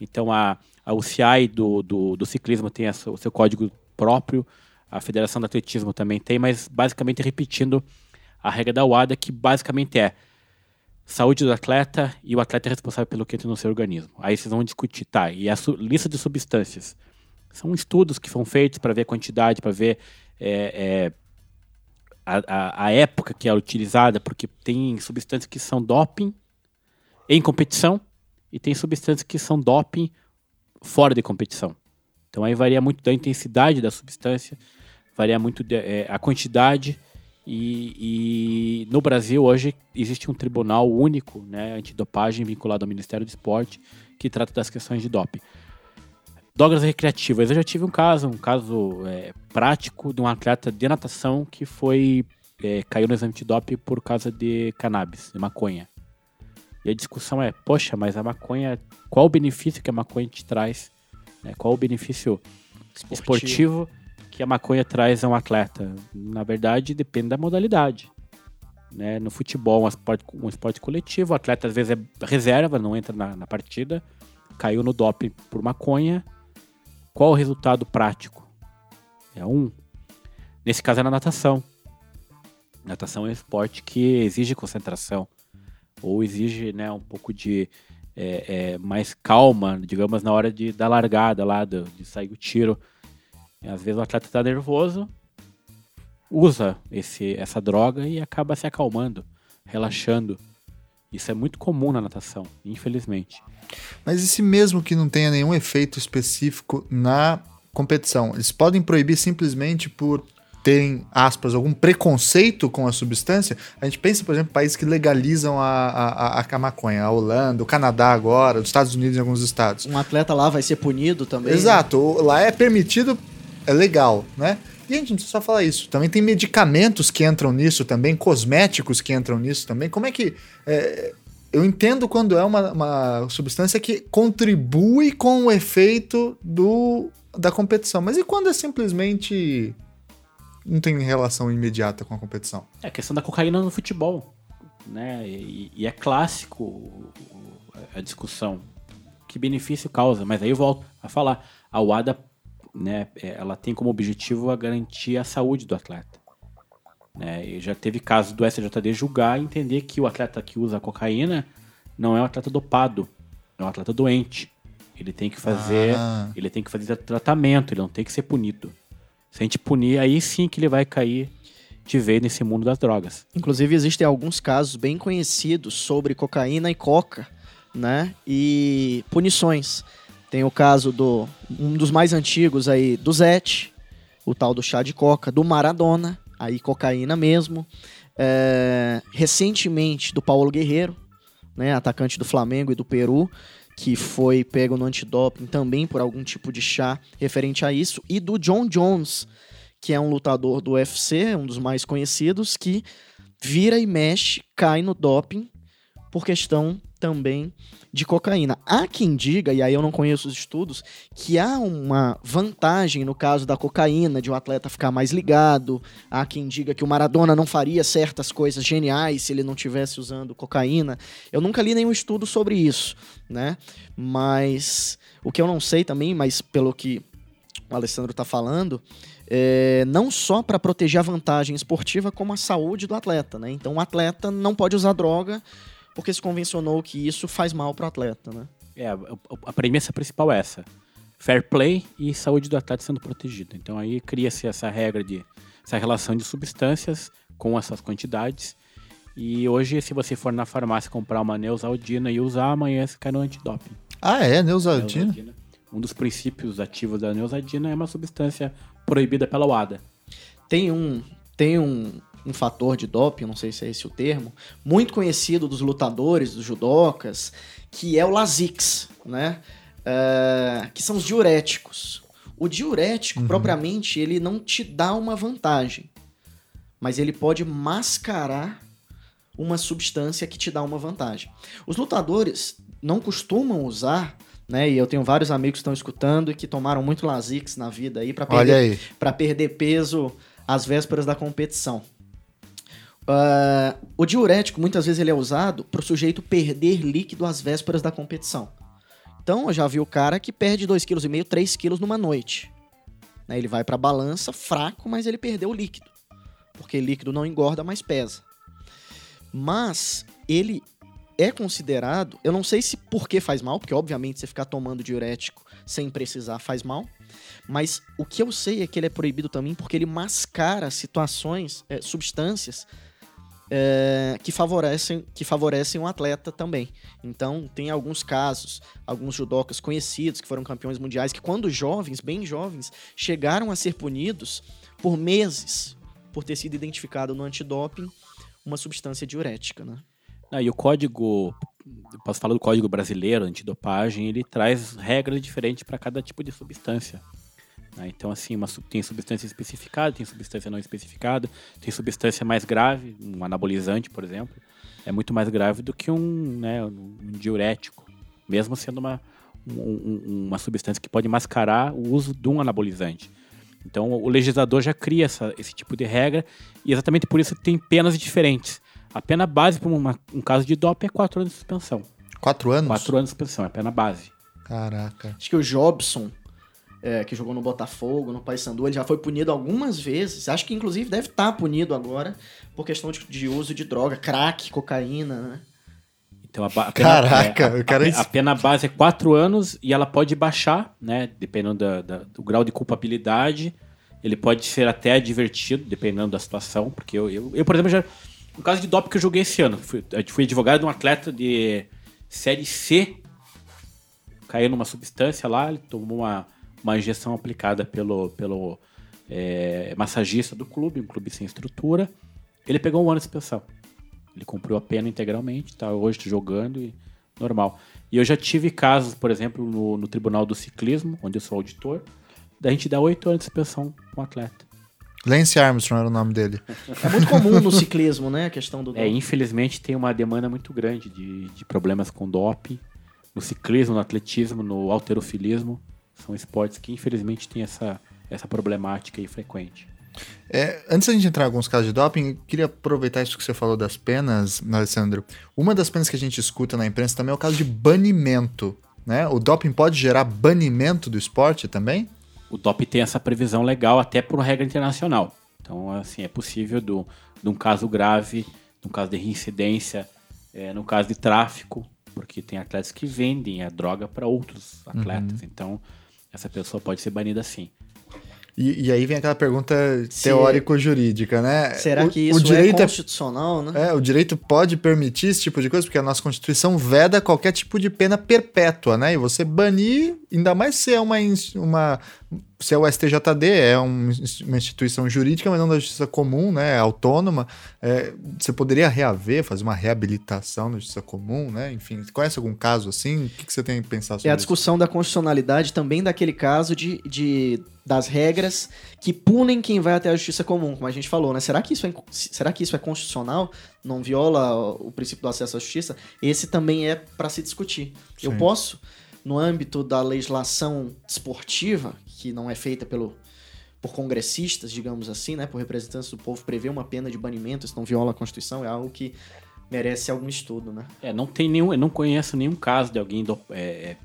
Então, a UCI do ciclismo tem o seu código próprio, a Federação do Atletismo também tem, mas basicamente repetindo a regra da UADA, que basicamente é saúde do atleta e o atleta é responsável pelo que entra no seu organismo. Aí vocês vão discutir, tá, e a lista de substâncias. São estudos que são feitos para ver a quantidade, para ver a época que é utilizada, porque tem substâncias que são doping em competição e tem substâncias que são doping fora de competição. Então aí varia muito da intensidade da substância, varia muito a quantidade. E no Brasil hoje existe um tribunal único, né, antidopagem, vinculado ao Ministério do Esporte, que trata das questões de doping. Drogas recreativas. Eu já tive um caso prático de um atleta de natação que caiu no exame de doping por causa de cannabis, de maconha. E a discussão é, poxa, mas a maconha, qual o benefício que a maconha te traz? Né? Qual o benefício esportivo que a maconha traz a um atleta? Na verdade, depende da modalidade. Né? No futebol, um esporte coletivo, o atleta às vezes é reserva, não entra na partida, caiu no doping por maconha. Qual o resultado prático? Nesse caso é na natação. Natação é um esporte que exige concentração, ou exige, né, um pouco de mais calma, digamos, na hora da largada, lá de sair o tiro. Às vezes o atleta está nervoso, usa essa droga e acaba se acalmando, relaxando. Isso é muito comum na natação, infelizmente. Mas e se mesmo que não tenha nenhum efeito específico na competição, eles podem proibir simplesmente por terem, aspas, algum preconceito com a substância? A gente pensa, por exemplo, em países que legalizam a maconha, a Holanda, o Canadá agora, os Estados Unidos em alguns estados. Um atleta lá vai ser punido também. Exato, né? Lá é permitido, é legal, né? E a gente não precisa só falar isso. Também tem medicamentos que entram nisso também, cosméticos que entram nisso também. Como é que... eu entendo quando é uma substância que contribui com o efeito da competição. Mas e quando é simplesmente... não tem relação imediata com a competição? É a questão da cocaína no futebol, né? E é clássico a discussão. Que benefício causa? Mas aí eu volto a falar. A UADA... né, ela tem como objetivo a garantir a saúde do atleta. Né, e já teve caso do SJD julgar e entender que o atleta que usa cocaína não é um atleta dopado, é um atleta doente. Ele tem que fazer, ele tem que fazer tratamento, ele não tem que ser punido. Se a gente punir, aí sim que ele vai cair de vez nesse mundo das drogas. Inclusive existem alguns casos bem conhecidos sobre cocaína e coca, né, e punições. Tem o caso do um dos mais antigos aí, do Zete, o tal do chá de coca, do Maradona, aí cocaína mesmo. Recentemente, do Paulo Guerreiro, né, atacante do Flamengo e do Peru, que foi pego no antidoping também por algum tipo de chá referente a isso. E do John Jones, que é um lutador do UFC, um dos mais conhecidos, que vira e mexe, cai no doping por questão também de cocaína. Há quem diga, e aí eu não conheço os estudos, que há uma vantagem no caso da cocaína, de um atleta ficar mais ligado. Há quem diga que o Maradona não faria certas coisas geniais se ele não estivesse usando cocaína. Eu nunca li nenhum estudo sobre isso, né? Mas o que eu não sei também, mas pelo que o Alessandro está falando, não só para proteger a vantagem esportiva, como a saúde do atleta, né? Então o atleta não pode usar droga porque se convencionou que isso faz mal para o atleta, né? A premissa principal é essa. Fair play e saúde do atleta sendo protegida. Então aí cria-se essa regra essa relação de substâncias com essas quantidades. E hoje, se você for na farmácia comprar uma Neosaldina e usar, amanhã você cai no antidoping. Ah, é? Neosaldina? Um dos princípios ativos da Neosaldina é uma substância proibida pela UADA. Tem um fator de doping, não sei se é esse o termo, muito conhecido dos lutadores, dos judocas, que é o Lasix, né? Que são os diuréticos. O diurético, propriamente, ele não te dá uma vantagem, mas ele pode mascarar uma substância que te dá uma vantagem. Os lutadores não costumam usar né? E eu tenho vários amigos que estão escutando e que tomaram muito Lasix na vida aí para perder peso às vésperas da competição. O diurético, muitas vezes, ele é usado para o sujeito perder líquido às vésperas da competição. Então, eu já vi o cara que perde 2,5 kg, 3 kg numa noite. Né? Ele vai para a balança fraco, mas ele perdeu o líquido. Porque líquido não engorda, mas pesa. Mas ele é considerado, eu não sei se por que faz mal, porque obviamente você ficar tomando diurético sem precisar faz mal, mas o que eu sei é que ele é proibido também porque ele mascara situações, substâncias que favorecem o atleta também. Então, tem alguns casos, alguns judocas conhecidos que foram campeões mundiais, que quando jovens, bem jovens, chegaram a ser punidos por meses por ter sido identificado no antidoping uma substância diurética, né? Ah, e o código, posso falar do Código Brasileiro, antidopagem, ele traz regras diferentes para cada tipo de substância. Né? Então, assim, tem substância especificada, tem substância não especificada, tem substância mais grave, um anabolizante, por exemplo, é muito mais grave do que um diurético, mesmo sendo uma substância que pode mascarar o uso de um anabolizante. Então, o legislador já cria esse tipo de regra e exatamente por isso tem penas diferentes. A pena base para um caso de doping é 4 anos de suspensão. 4 anos? 4 anos de suspensão, é a pena base. Caraca. Acho que o Jobson, que jogou no Botafogo, no Paysandu, ele já foi punido algumas vezes. Acho que, inclusive, deve estar punido agora por questão de uso de droga, crack, cocaína, né? Então, a pena base é 4 anos e ela pode baixar, né? Dependendo do grau de culpabilidade. Ele pode ser até advertido, dependendo da situação. Porque eu por exemplo, já... No caso de doping que eu joguei esse ano, fui advogado de um atleta de Série C, caiu numa substância lá, ele tomou uma injeção aplicada pelo massagista do clube, um clube sem estrutura, ele pegou 1 ano de suspensão. Ele cumpriu a pena integralmente, tá, hoje está jogando e normal. E eu já tive casos, por exemplo, no Tribunal do Ciclismo, onde eu sou auditor, da gente dar 8 anos de suspensão para um atleta. Lance Armstrong era o nome dele. É muito comum no ciclismo, né? A questão do doping. Infelizmente tem uma demanda muito grande de problemas com doping. No ciclismo, no atletismo, no halterofilismo. São esportes que, infelizmente, tem essa problemática aí frequente. Antes da gente entrar em alguns casos de doping, eu queria aproveitar isso que você falou das penas, Alessandro. Uma das penas que a gente escuta na imprensa também é o caso de banimento. Né? O doping pode gerar banimento do esporte também? O doping tem essa previsão legal até por regra internacional. Então, assim, é possível de um caso grave, de um caso de reincidência, no caso de tráfico, porque tem atletas que vendem a droga para outros atletas. Uhum. Então, essa pessoa pode ser banida sim. E aí vem aquela pergunta teórico-jurídica, né? Será que isso é constitucional, né? O direito pode permitir esse tipo de coisa, porque a nossa Constituição veda qualquer tipo de pena perpétua, né? E você banir, ainda mais se é se é o STJD, é uma instituição jurídica, mas não da justiça comum, né? Autônoma. Você poderia reaver, fazer uma reabilitação da justiça comum, né? Enfim, você conhece algum caso assim? O que você tem que pensar sobre isso? É a discussão da constitucionalidade também daquele caso das regras que punem quem vai até a justiça comum, como a gente falou, né? Será que isso é constitucional? Não viola o princípio do acesso à justiça? Esse também é para se discutir. Sim. Eu posso, no âmbito da legislação desportiva, que não é feita por congressistas, digamos assim, né, por representantes do povo, prever uma pena de banimento, isso não viola a Constituição, é algo que merece algum estudo, né? Eu não conheço nenhum caso de alguém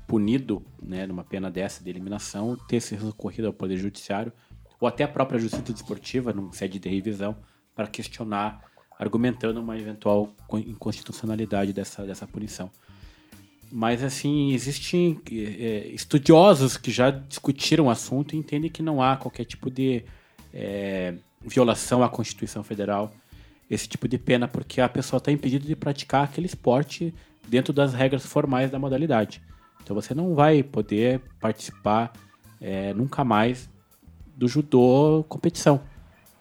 punido, né, numa pena dessa de eliminação, ter se recorrido ao Poder Judiciário, ou até a própria Justiça Desportiva, num sede de revisão, para questionar, argumentando uma eventual inconstitucionalidade dessa punição. Mas, assim, existem estudiosos que já discutiram o assunto e entendem que não há qualquer tipo de violação à Constituição Federal, esse tipo de pena, porque a pessoa está impedida de praticar aquele esporte dentro das regras formais da modalidade. Então, você não vai poder participar nunca mais do judô competição.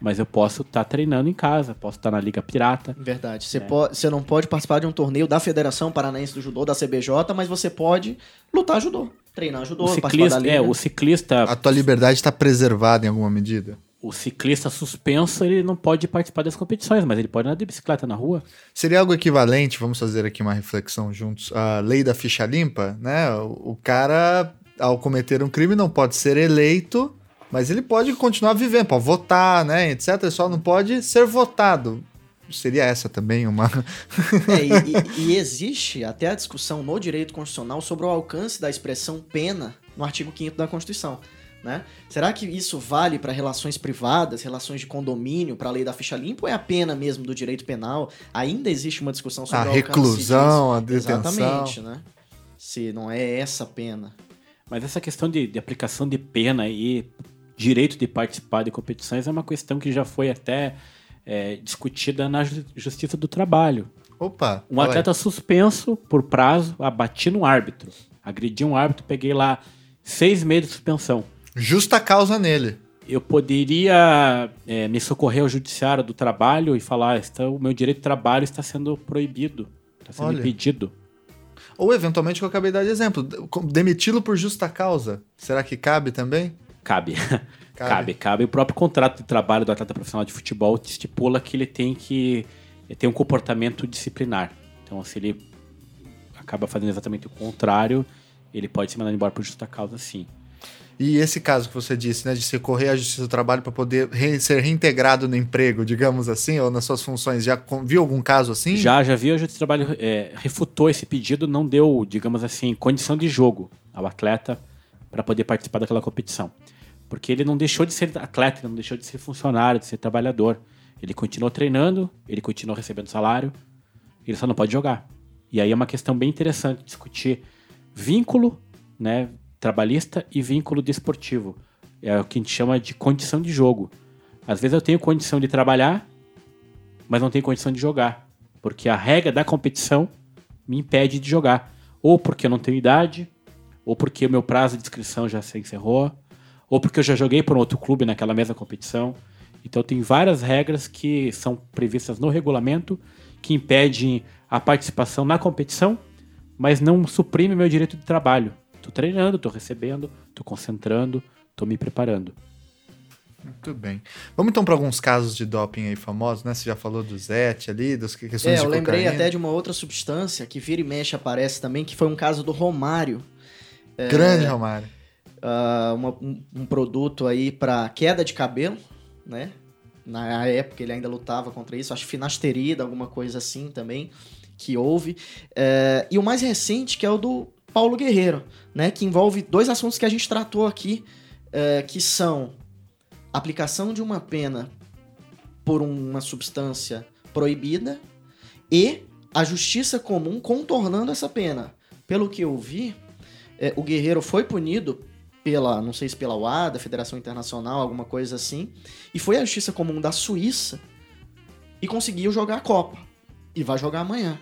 Mas eu posso estar treinando em casa, posso estar na Liga Pirata. Verdade. Você não pode participar de um torneio da Federação Paranaense do Judô, da CBJ, mas você pode lutar judô, treinar judô, participar da Liga. O ciclista... A tua liberdade está preservada em alguma medida? o ciclista suspenso, ele não pode participar das competições, mas ele pode andar de bicicleta na rua. Seria algo equivalente, vamos fazer aqui uma reflexão juntos, a lei da ficha limpa, né? O cara, ao cometer um crime, não pode ser eleito, mas ele pode continuar vivendo, pode votar, né, etc. Ele só não pode ser votado. Seria essa também uma... e existe até a discussão no direito constitucional sobre o alcance da expressão pena no artigo 5º da Constituição. Né? Será que isso vale para relações privadas, relações de condomínio, para a lei da ficha limpa, ou é a pena mesmo do direito penal? Ainda existe uma discussão sobre a reclusão, a detenção. Exatamente, né? Se não é essa pena. Mas essa questão de aplicação de pena e direito de participar de competições é uma questão que já foi até discutida na Justiça do Trabalho. Opa! Um atleta suspenso por prazo, abati no árbitro, agredi um árbitro, peguei lá 6 meses de suspensão. Justa causa nele. Eu poderia me socorrer ao Judiciário do Trabalho e falar, o meu direito de trabalho está sendo proibido, está sendo impedido. Ou, eventualmente, que eu acabei de dar de exemplo, demiti-lo por justa causa. Será que cabe também? Cabe. O próprio contrato de trabalho do atleta profissional de futebol estipula que ele tem que ter um comportamento disciplinar. Então, se ele acaba fazendo exatamente o contrário, ele pode ser mandado embora por justa causa, sim. E esse caso que você disse, né, de se correr à Justiça do Trabalho para poder ser reintegrado no emprego, digamos assim, ou nas suas funções, já viu algum caso assim? Já vi. A Justiça do Trabalho refutou esse pedido, não deu, digamos assim, condição de jogo ao atleta para poder participar daquela competição. Porque ele não deixou de ser atleta, ele não deixou de ser funcionário, de ser trabalhador. Ele continuou treinando, ele continuou recebendo salário, ele só não pode jogar. E aí é uma questão bem interessante discutir vínculo, né, trabalhista e vínculo desportivo. É o que a gente chama de condição de jogo. Às vezes eu tenho condição de trabalhar, mas não tenho condição de jogar, porque a regra da competição me impede de jogar. Ou porque eu não tenho idade, ou porque o meu prazo de inscrição já se encerrou, ou porque eu já joguei por um outro clube naquela mesma competição. Então tem várias regras que são previstas no regulamento que impedem a participação na competição, mas não suprime meu direito de trabalho. Tô treinando, tô recebendo, tô concentrando, tô me preparando. Muito bem. Vamos então para alguns casos de doping aí famosos, né? Você já falou do Zete ali, das questões de cocaína. Eu lembrei até de uma outra substância que vira e mexe aparece também, que foi um caso do Romário. Grande Romário. Um produto aí para queda de cabelo, né? Na época ele ainda lutava contra isso, acho finasterida, alguma coisa assim também, que houve. E o mais recente, que é o do Paulo Guerreiro, né, que envolve dois assuntos que a gente tratou aqui, que são aplicação de uma pena por uma substância proibida e a justiça comum contornando essa pena. Pelo que eu vi, o Guerreiro foi punido pela, não sei se pela UADA, Federação Internacional, alguma coisa assim, e foi a justiça comum da Suíça e conseguiu jogar a Copa. E vai jogar amanhã.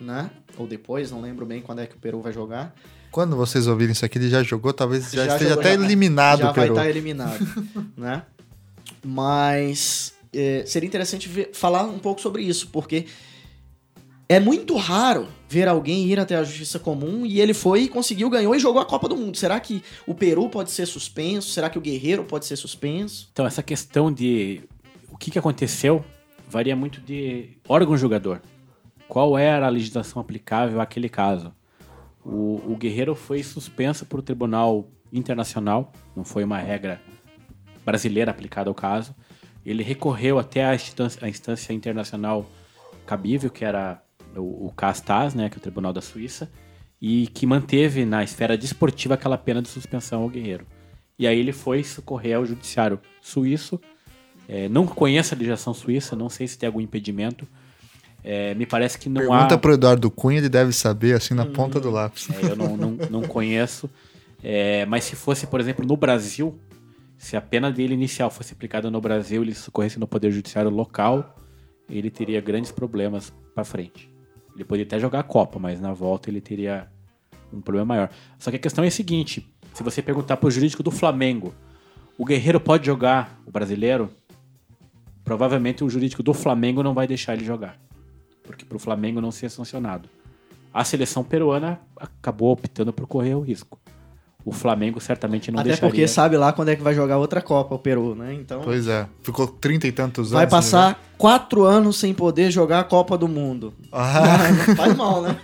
Né? Ou depois, não lembro bem quando é que o Peru vai jogar. Quando vocês ouvirem isso aqui, ele já jogou, talvez já esteja até eliminado o Peru. Já vai estar eliminado, né? Mas seria interessante falar um pouco sobre isso, porque é muito raro ver alguém ir até a Justiça Comum e ele foi, conseguiu, ganhou e jogou a Copa do Mundo. Será que o Peru pode ser suspenso? Será que o Guerreiro pode ser suspenso? Então, essa questão de o que aconteceu varia muito de órgão julgador. Qual era a legislação aplicável àquele caso? O Guerreiro foi suspenso por um tribunal internacional, não foi uma regra brasileira aplicada ao caso. Ele recorreu até a instância internacional cabível, que era o CASTAS, né, que é o Tribunal da Suíça, e que manteve na esfera desportiva aquela pena de suspensão ao Guerreiro. E aí ele foi socorrer ao judiciário suíço. Não conheço a legislação suíça, não sei se tem algum impedimento. Me parece que não. Pergunta pro Eduardo Cunha, ele deve saber, assim, na ponta do lápis. Eu não conheço. Mas se fosse, por exemplo, no Brasil, se a pena dele inicial fosse aplicada no Brasil, ele socorresse no Poder Judiciário local, ele teria grandes problemas para frente. Ele poderia até jogar a Copa, mas na volta ele teria um problema maior. Só que a questão é a seguinte: se você perguntar pro jurídico do Flamengo, o Guerreiro pode jogar o brasileiro? Provavelmente o jurídico do Flamengo não vai deixar ele jogar, porque para o Flamengo não ser sancionado. A seleção peruana acabou optando por correr o risco. o Flamengo certamente não deixaria. Até porque sabe lá quando é que vai jogar outra Copa, o Peru, né? Então, pois é, ficou 30 e tantos anos. Vai passar 4 anos sem poder jogar a Copa do Mundo. Não faz mal, né?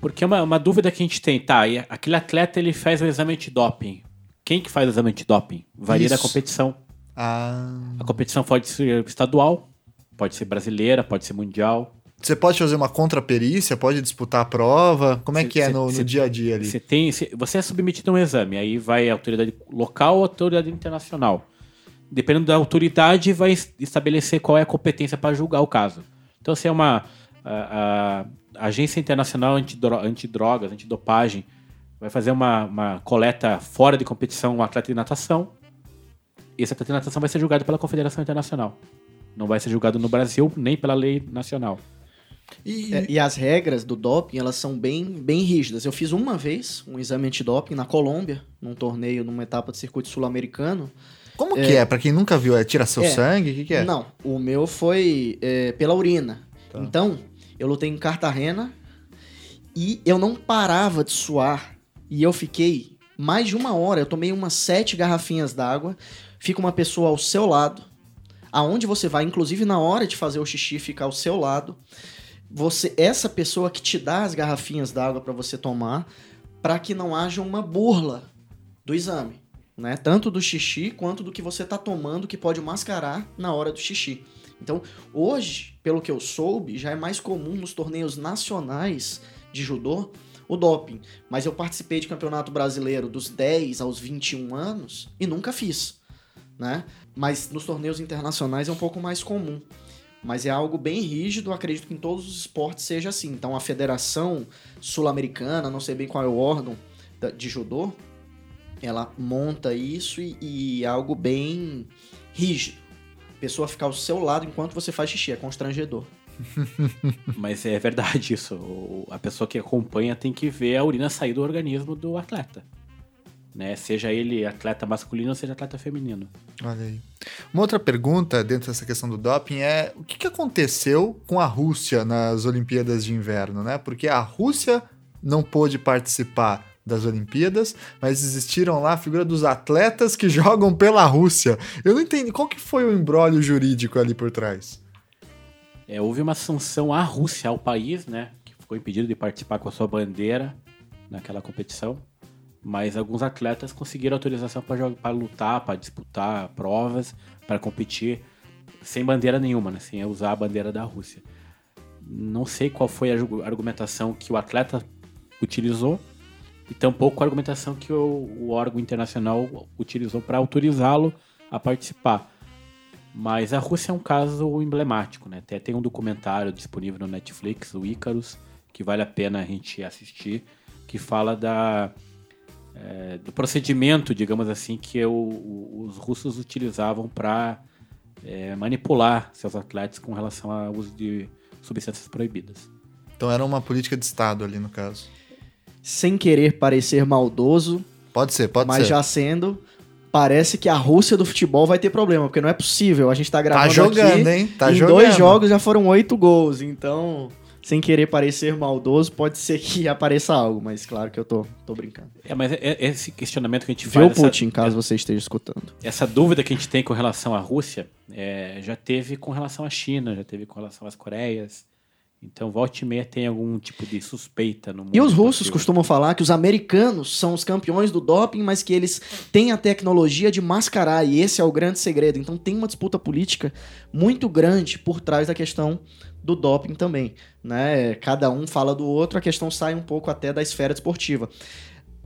Porque uma dúvida que a gente tem, tá, e aquele atleta ele faz o exame de doping. Quem que faz o exame de doping? Varia da competição. A competição pode ser estadual, pode ser brasileira, pode ser mundial. Você pode fazer uma contraperícia, pode disputar a prova. Como é que é no dia a dia ali? Você é submetido a um exame, aí vai a autoridade local ou a autoridade internacional. Dependendo da autoridade, vai estabelecer qual é a competência para julgar o caso. Então, se é uma a agência internacional antidrogas, antidopagem, vai fazer uma coleta fora de competição, um atleta de natação. Esse atleta de natação vai ser julgado pela Confederação Internacional. Não vai ser julgado no Brasil, nem pela lei nacional. E as regras do doping, elas são bem, bem rígidas. Eu fiz uma vez um exame antidoping na Colômbia, num torneio, numa etapa de circuito sul-americano. Como que é? Pra quem nunca viu, é tirar seu sangue? O que é? Não, o meu foi pela urina. Tá. Então, eu lutei em Cartagena e eu não parava de suar. E eu fiquei mais de 1 hora, eu tomei umas 7 garrafinhas d'água, fica uma pessoa ao seu lado, aonde você vai, inclusive na hora de fazer o xixi, fica ao seu lado. Essa pessoa que te dá as garrafinhas d'água para você tomar, para que não haja uma burla do exame, né? Tanto do xixi quanto do que você tá tomando, que pode mascarar na hora do xixi. Então, hoje, pelo que eu soube, já é mais comum nos torneios nacionais de judô o doping. Mas eu participei de Campeonato Brasileiro dos 10 aos 21 anos e nunca fiz, né? Mas nos torneios internacionais é um pouco mais comum. Mas é algo bem rígido, acredito que em todos os esportes seja assim. Então a Federação Sul-Americana, não sei bem qual é o órgão de judô, ela monta isso e é algo bem rígido. A pessoa ficar ao seu lado enquanto você faz xixi, é constrangedor. Mas é verdade isso. A pessoa que acompanha tem que ver a urina sair do organismo do atleta. Né? Seja ele atleta masculino ou seja atleta feminino. Olha aí. Uma outra pergunta dentro dessa questão do doping é o que aconteceu com a Rússia nas Olimpíadas de Inverno, né? Porque a Rússia não pôde participar das Olimpíadas, mas existiram lá a figura dos atletas que jogam pela Rússia. Eu não entendi, qual que foi o imbróglio jurídico ali por trás? Houve uma sanção à Rússia, ao país, né? Que ficou impedido de participar com a sua bandeira naquela competição. Mas alguns atletas conseguiram autorização para lutar, para disputar provas, para competir sem bandeira nenhuma, né? Sem usar a bandeira da Rússia. Não sei qual foi a argumentação que o atleta utilizou e tampouco a argumentação que o órgão internacional utilizou para autorizá-lo a participar. Mas a Rússia é um caso emblemático, né? Até tem um documentário disponível no Netflix, o Icarus, que vale a pena a gente assistir, que fala do procedimento, digamos assim, que os russos utilizavam para manipular seus atletas com relação ao uso de substâncias proibidas. Então era uma política de Estado ali, no caso. Sem querer parecer maldoso. Pode ser. Mas já sendo, parece que a Rússia do futebol vai ter problema, porque não é possível. A gente tá gravando aqui. Tá jogando, hein? Tá jogando. Em 2 jogos já foram 8 gols, então... Sem querer parecer maldoso, pode ser que apareça algo, mas claro que eu tô brincando. Mas esse questionamento que a gente faz... Viu, Putin, caso você esteja escutando. Essa dúvida que a gente tem com relação à Rússia, já teve com relação à China, já teve com relação às Coreias. Então, volta e meia tem algum tipo de suspeita no mundo. E os russos costumam falar que os americanos são os campeões do doping, mas que eles têm a tecnologia de mascarar, e esse é o grande segredo. Então, tem uma disputa política muito grande por trás da questão do doping também, né? Cada um fala do outro, a questão sai um pouco até da esfera desportiva.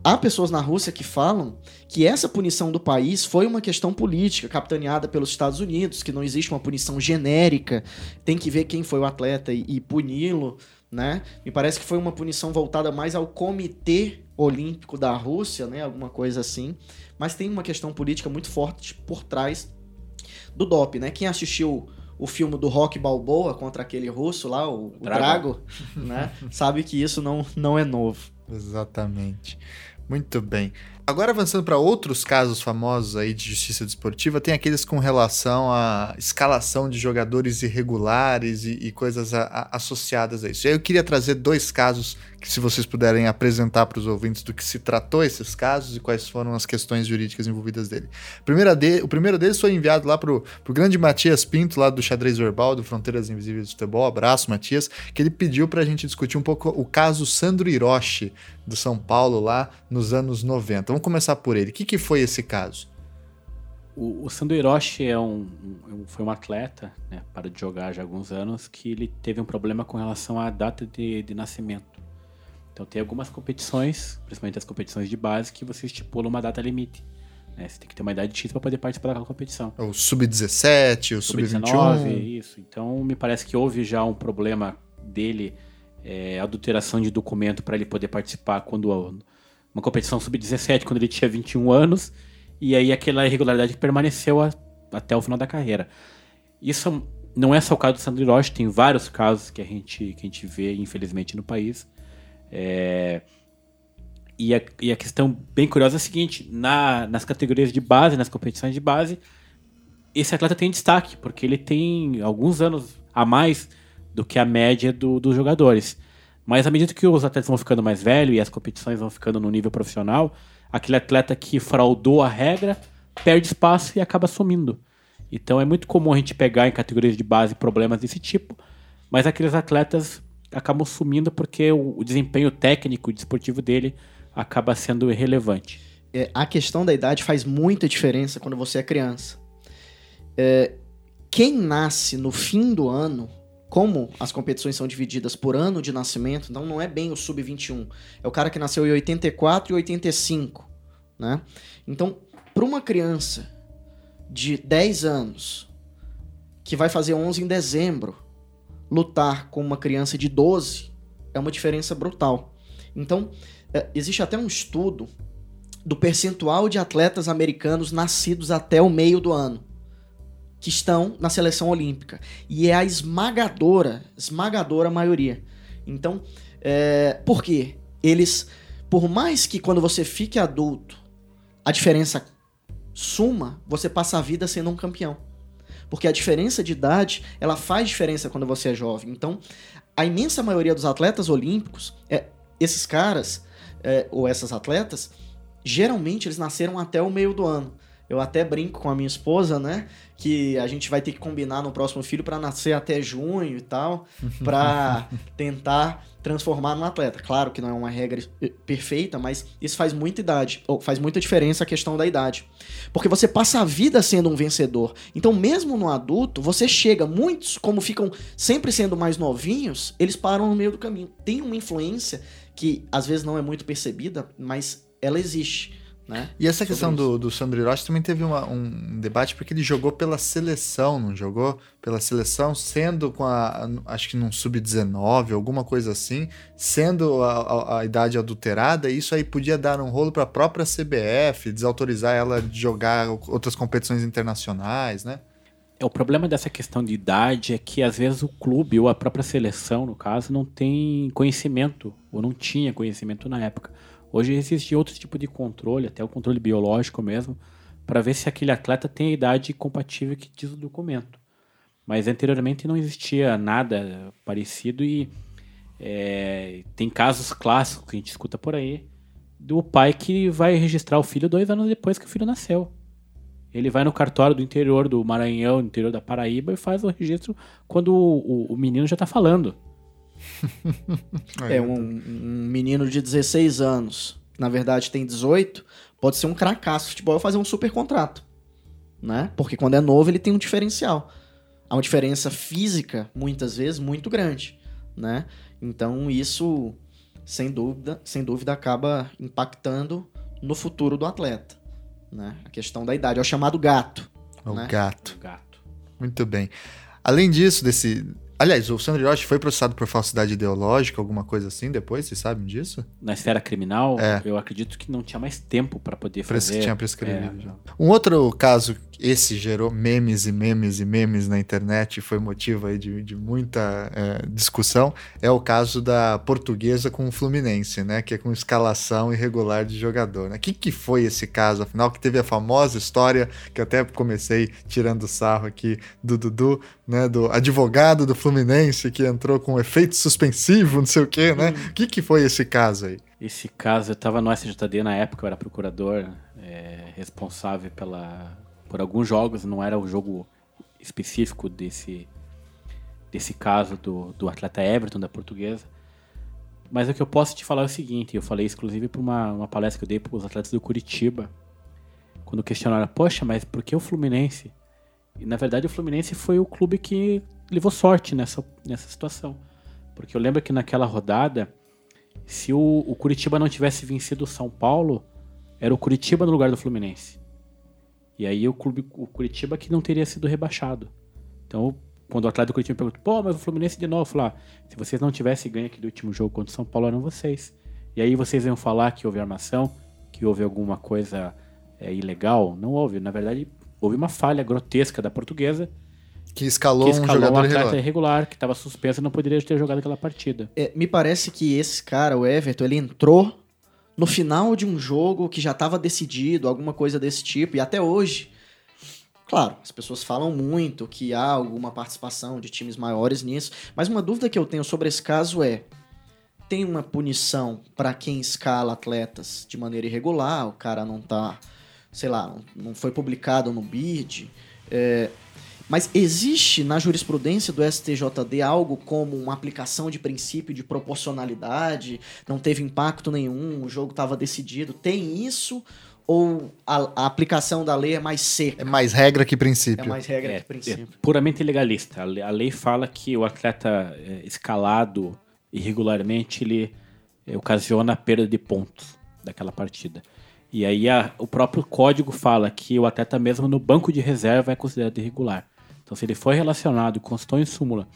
Há pessoas na Rússia que falam que essa punição do país foi uma questão política, capitaneada pelos Estados Unidos, que não existe uma punição genérica, tem que ver quem foi o atleta e puni-lo, né? Me parece que foi uma punição voltada mais ao Comitê Olímpico da Rússia, né? Alguma coisa assim, mas tem uma questão política muito forte por trás do doping, né? Quem assistiu o filme do Rock Balboa contra aquele russo lá, o Drago, né? Sabe que isso não é novo. Exatamente. Muito bem. Agora, avançando para outros casos famosos aí de justiça desportiva, tem aqueles com relação à escalação de jogadores irregulares e coisas associadas a isso. E aí eu queria trazer dois casos que, se vocês puderem apresentar para os ouvintes do que se tratou esses casos e quais foram as questões jurídicas envolvidas dele. O primeiro deles foi enviado lá para o grande Matias Pinto, lá do Xadrez Verbal, do Fronteiras Invisíveis do Futebol. Abraço, Matias, que ele pediu para a gente discutir um pouco o caso Sandro Hiroshi, do São Paulo, lá nos anos 90. Vamos começar por ele. O que foi esse caso? O Sandro Hiroshi foi um atleta, né, para de jogar já há alguns anos, que ele teve um problema com relação à data de nascimento. Então tem algumas competições, principalmente as competições de base, que você estipula uma data limite, né? Você tem que ter uma idade X para poder participar daquela competição. O sub-17, o sub-19, isso. Então me parece que houve já um problema dele, adulteração de documento para ele poder participar quando uma competição sub-17, quando ele tinha 21 anos, e aí aquela irregularidade permaneceu até o final da carreira. Isso não é só o caso do Sandro Hiroshi, tem vários casos que a gente vê, infelizmente, no país. E a questão bem curiosa é a seguinte: nas categorias de base, nas competições de base, esse atleta tem destaque, porque ele tem alguns anos a mais do que a média dos jogadores. Mas à medida que os atletas vão ficando mais velhos e as competições vão ficando no nível profissional, aquele atleta que fraudou a regra perde espaço e acaba sumindo. Então é muito comum a gente pegar em categorias de base problemas desse tipo, mas aqueles atletas acabam sumindo porque o desempenho técnico e desportivo dele acaba sendo irrelevante. A questão da idade faz muita diferença quando você é criança. Quem nasce no fim do ano, como as competições são divididas por ano de nascimento, então não é bem o sub-21. É o cara que nasceu em 84 e 85, né? Então, para uma criança de 10 anos, que vai fazer 11 em dezembro, lutar com uma criança de 12 é uma diferença brutal. Então, existe até um estudo do percentual de atletas americanos nascidos até o meio do ano, que estão na seleção olímpica. E é a esmagadora maioria. Então, por quê? Eles, por mais que quando você fique adulto, a diferença suma, você passa a vida sendo um campeão. Porque a diferença de idade, ela faz diferença quando você é jovem. Então, a imensa maioria dos atletas olímpicos, esses caras, ou essas atletas, geralmente eles nasceram até o meio do ano. Eu até brinco com a minha esposa, né, que a gente vai ter que combinar no próximo filho para nascer até junho e tal, para tentar transformar num atleta. Claro que não é uma regra perfeita, mas isso faz muita idade, ou faz muita diferença a questão da idade. Porque você passa a vida sendo um vencedor. Então, mesmo no adulto, você chega, muitos, como ficam sempre sendo mais novinhos, eles param no meio do caminho. Tem uma influência que às vezes não é muito percebida, mas ela existe, né? E essa questão do Sandro Hiroshi também teve um debate, porque ele jogou pela seleção, não jogou? Pela seleção, sendo com acho que num sub-19, alguma coisa assim, sendo a idade adulterada, e isso aí podia dar um rolo para a própria CBF, desautorizar ela de jogar outras competições internacionais, né? O problema dessa questão de idade é que às vezes o clube, ou a própria seleção, no caso, não tem conhecimento, ou não tinha conhecimento na época. Hoje existe outro tipo de controle, até o controle biológico mesmo, para ver se aquele atleta tem a idade compatível que diz o documento. Mas anteriormente não existia nada parecido e tem casos clássicos que a gente escuta por aí do pai que vai registrar o filho 2 anos depois que o filho nasceu. Ele vai no cartório do interior do Maranhão, do interior da Paraíba, e faz o registro quando o menino já está falando. Um menino de 16 anos, na verdade tem 18, pode ser um cracaço de futebol e fazer um super contrato, né? Porque quando é novo ele tem um diferencial. Há uma diferença física, muitas vezes, muito grande, né? Então isso, sem dúvida, acaba impactando no futuro do atleta, né? A questão da idade, é o chamado gato. O gato. Muito bem. Além disso, aliás, o Sandro Hiroshi foi processado por falsidade ideológica, alguma coisa assim, depois, vocês sabem disso? Na esfera criminal, eu acredito que não tinha mais tempo para poder fazer. Parece que tinha prescrevido já. Um outro caso Esse gerou memes e memes e memes na internet e foi motivo aí de muita discussão. É o caso da Portuguesa com o Fluminense, né? Que é com escalação irregular de jogador. Né? Que foi esse caso, afinal? Que teve a famosa história, que até comecei tirando sarro aqui do Dudu, né? Do advogado do Fluminense que entrou com efeito suspensivo, não sei o quê, né? Que foi esse caso aí? Esse caso, eu estava no SMJ na época, eu era procurador responsável por alguns jogos, não era o jogo específico desse caso do atleta Everton, da Portuguesa. Mas o que eu posso te falar é o seguinte, eu falei exclusive para uma palestra que eu dei para os atletas do Coritiba, quando questionaram, poxa, mas por que o Fluminense? E, na verdade, o Fluminense foi o clube que levou sorte nessa situação. Porque eu lembro que naquela rodada, se o Coritiba não tivesse vencido o São Paulo, era o Coritiba no lugar do Fluminense. E aí o Coritiba que não teria sido rebaixado. Então, quando o atleta do Coritiba pergunta, pô, mas o Fluminense de novo, eu falo, se vocês não tivessem ganho aquele último jogo contra o São Paulo, eram vocês. E aí vocês iam falar que houve armação, que houve alguma coisa ilegal. Não houve. Na verdade, houve uma falha grotesca da Portuguesa, que escalou um jogador irregular que estava suspenso e não poderia ter jogado aquela partida. Me parece que esse cara, o Everton, ele entrou no final de um jogo que já estava decidido, alguma coisa desse tipo, e até hoje, claro, as pessoas falam muito que há alguma participação de times maiores nisso, mas uma dúvida que eu tenho sobre esse caso é, tem uma punição para quem escala atletas de maneira irregular, o cara não tá, sei lá, não foi publicado no BID, mas existe na jurisprudência do STJD algo como uma aplicação de princípio de proporcionalidade? Não teve impacto nenhum, o jogo estava decidido. Tem isso ou a aplicação da lei é mais seca? É mais regra que princípio. É mais regra que princípio. É puramente legalista. A lei fala que o atleta escalado irregularmente ele ocasiona a perda de pontos daquela partida. E aí o próprio código fala que o atleta mesmo no banco de reserva é considerado irregular. Então, se ele foi relacionado, constou em súmula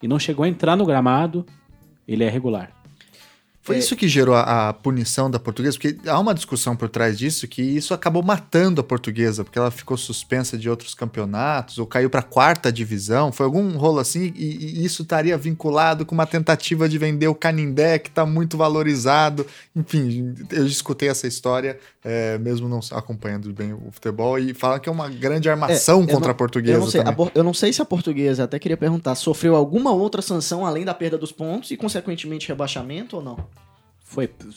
e não chegou a entrar no gramado, ele é irregular. Foi isso que gerou a punição da Portuguesa? Porque há uma discussão por trás disso, que isso acabou matando a Portuguesa, porque ela ficou suspensa de outros campeonatos, ou caiu para a 4ª divisão, foi algum rolo assim, e isso estaria vinculado com uma tentativa de vender o Canindé, que está muito valorizado. Enfim, eu escutei essa história, mesmo não acompanhando bem o futebol, e falam que é uma grande armação contra a Portuguesa. Eu não sei se a Portuguesa, até queria perguntar, sofreu alguma outra sanção além da perda dos pontos e, consequentemente, rebaixamento ou não?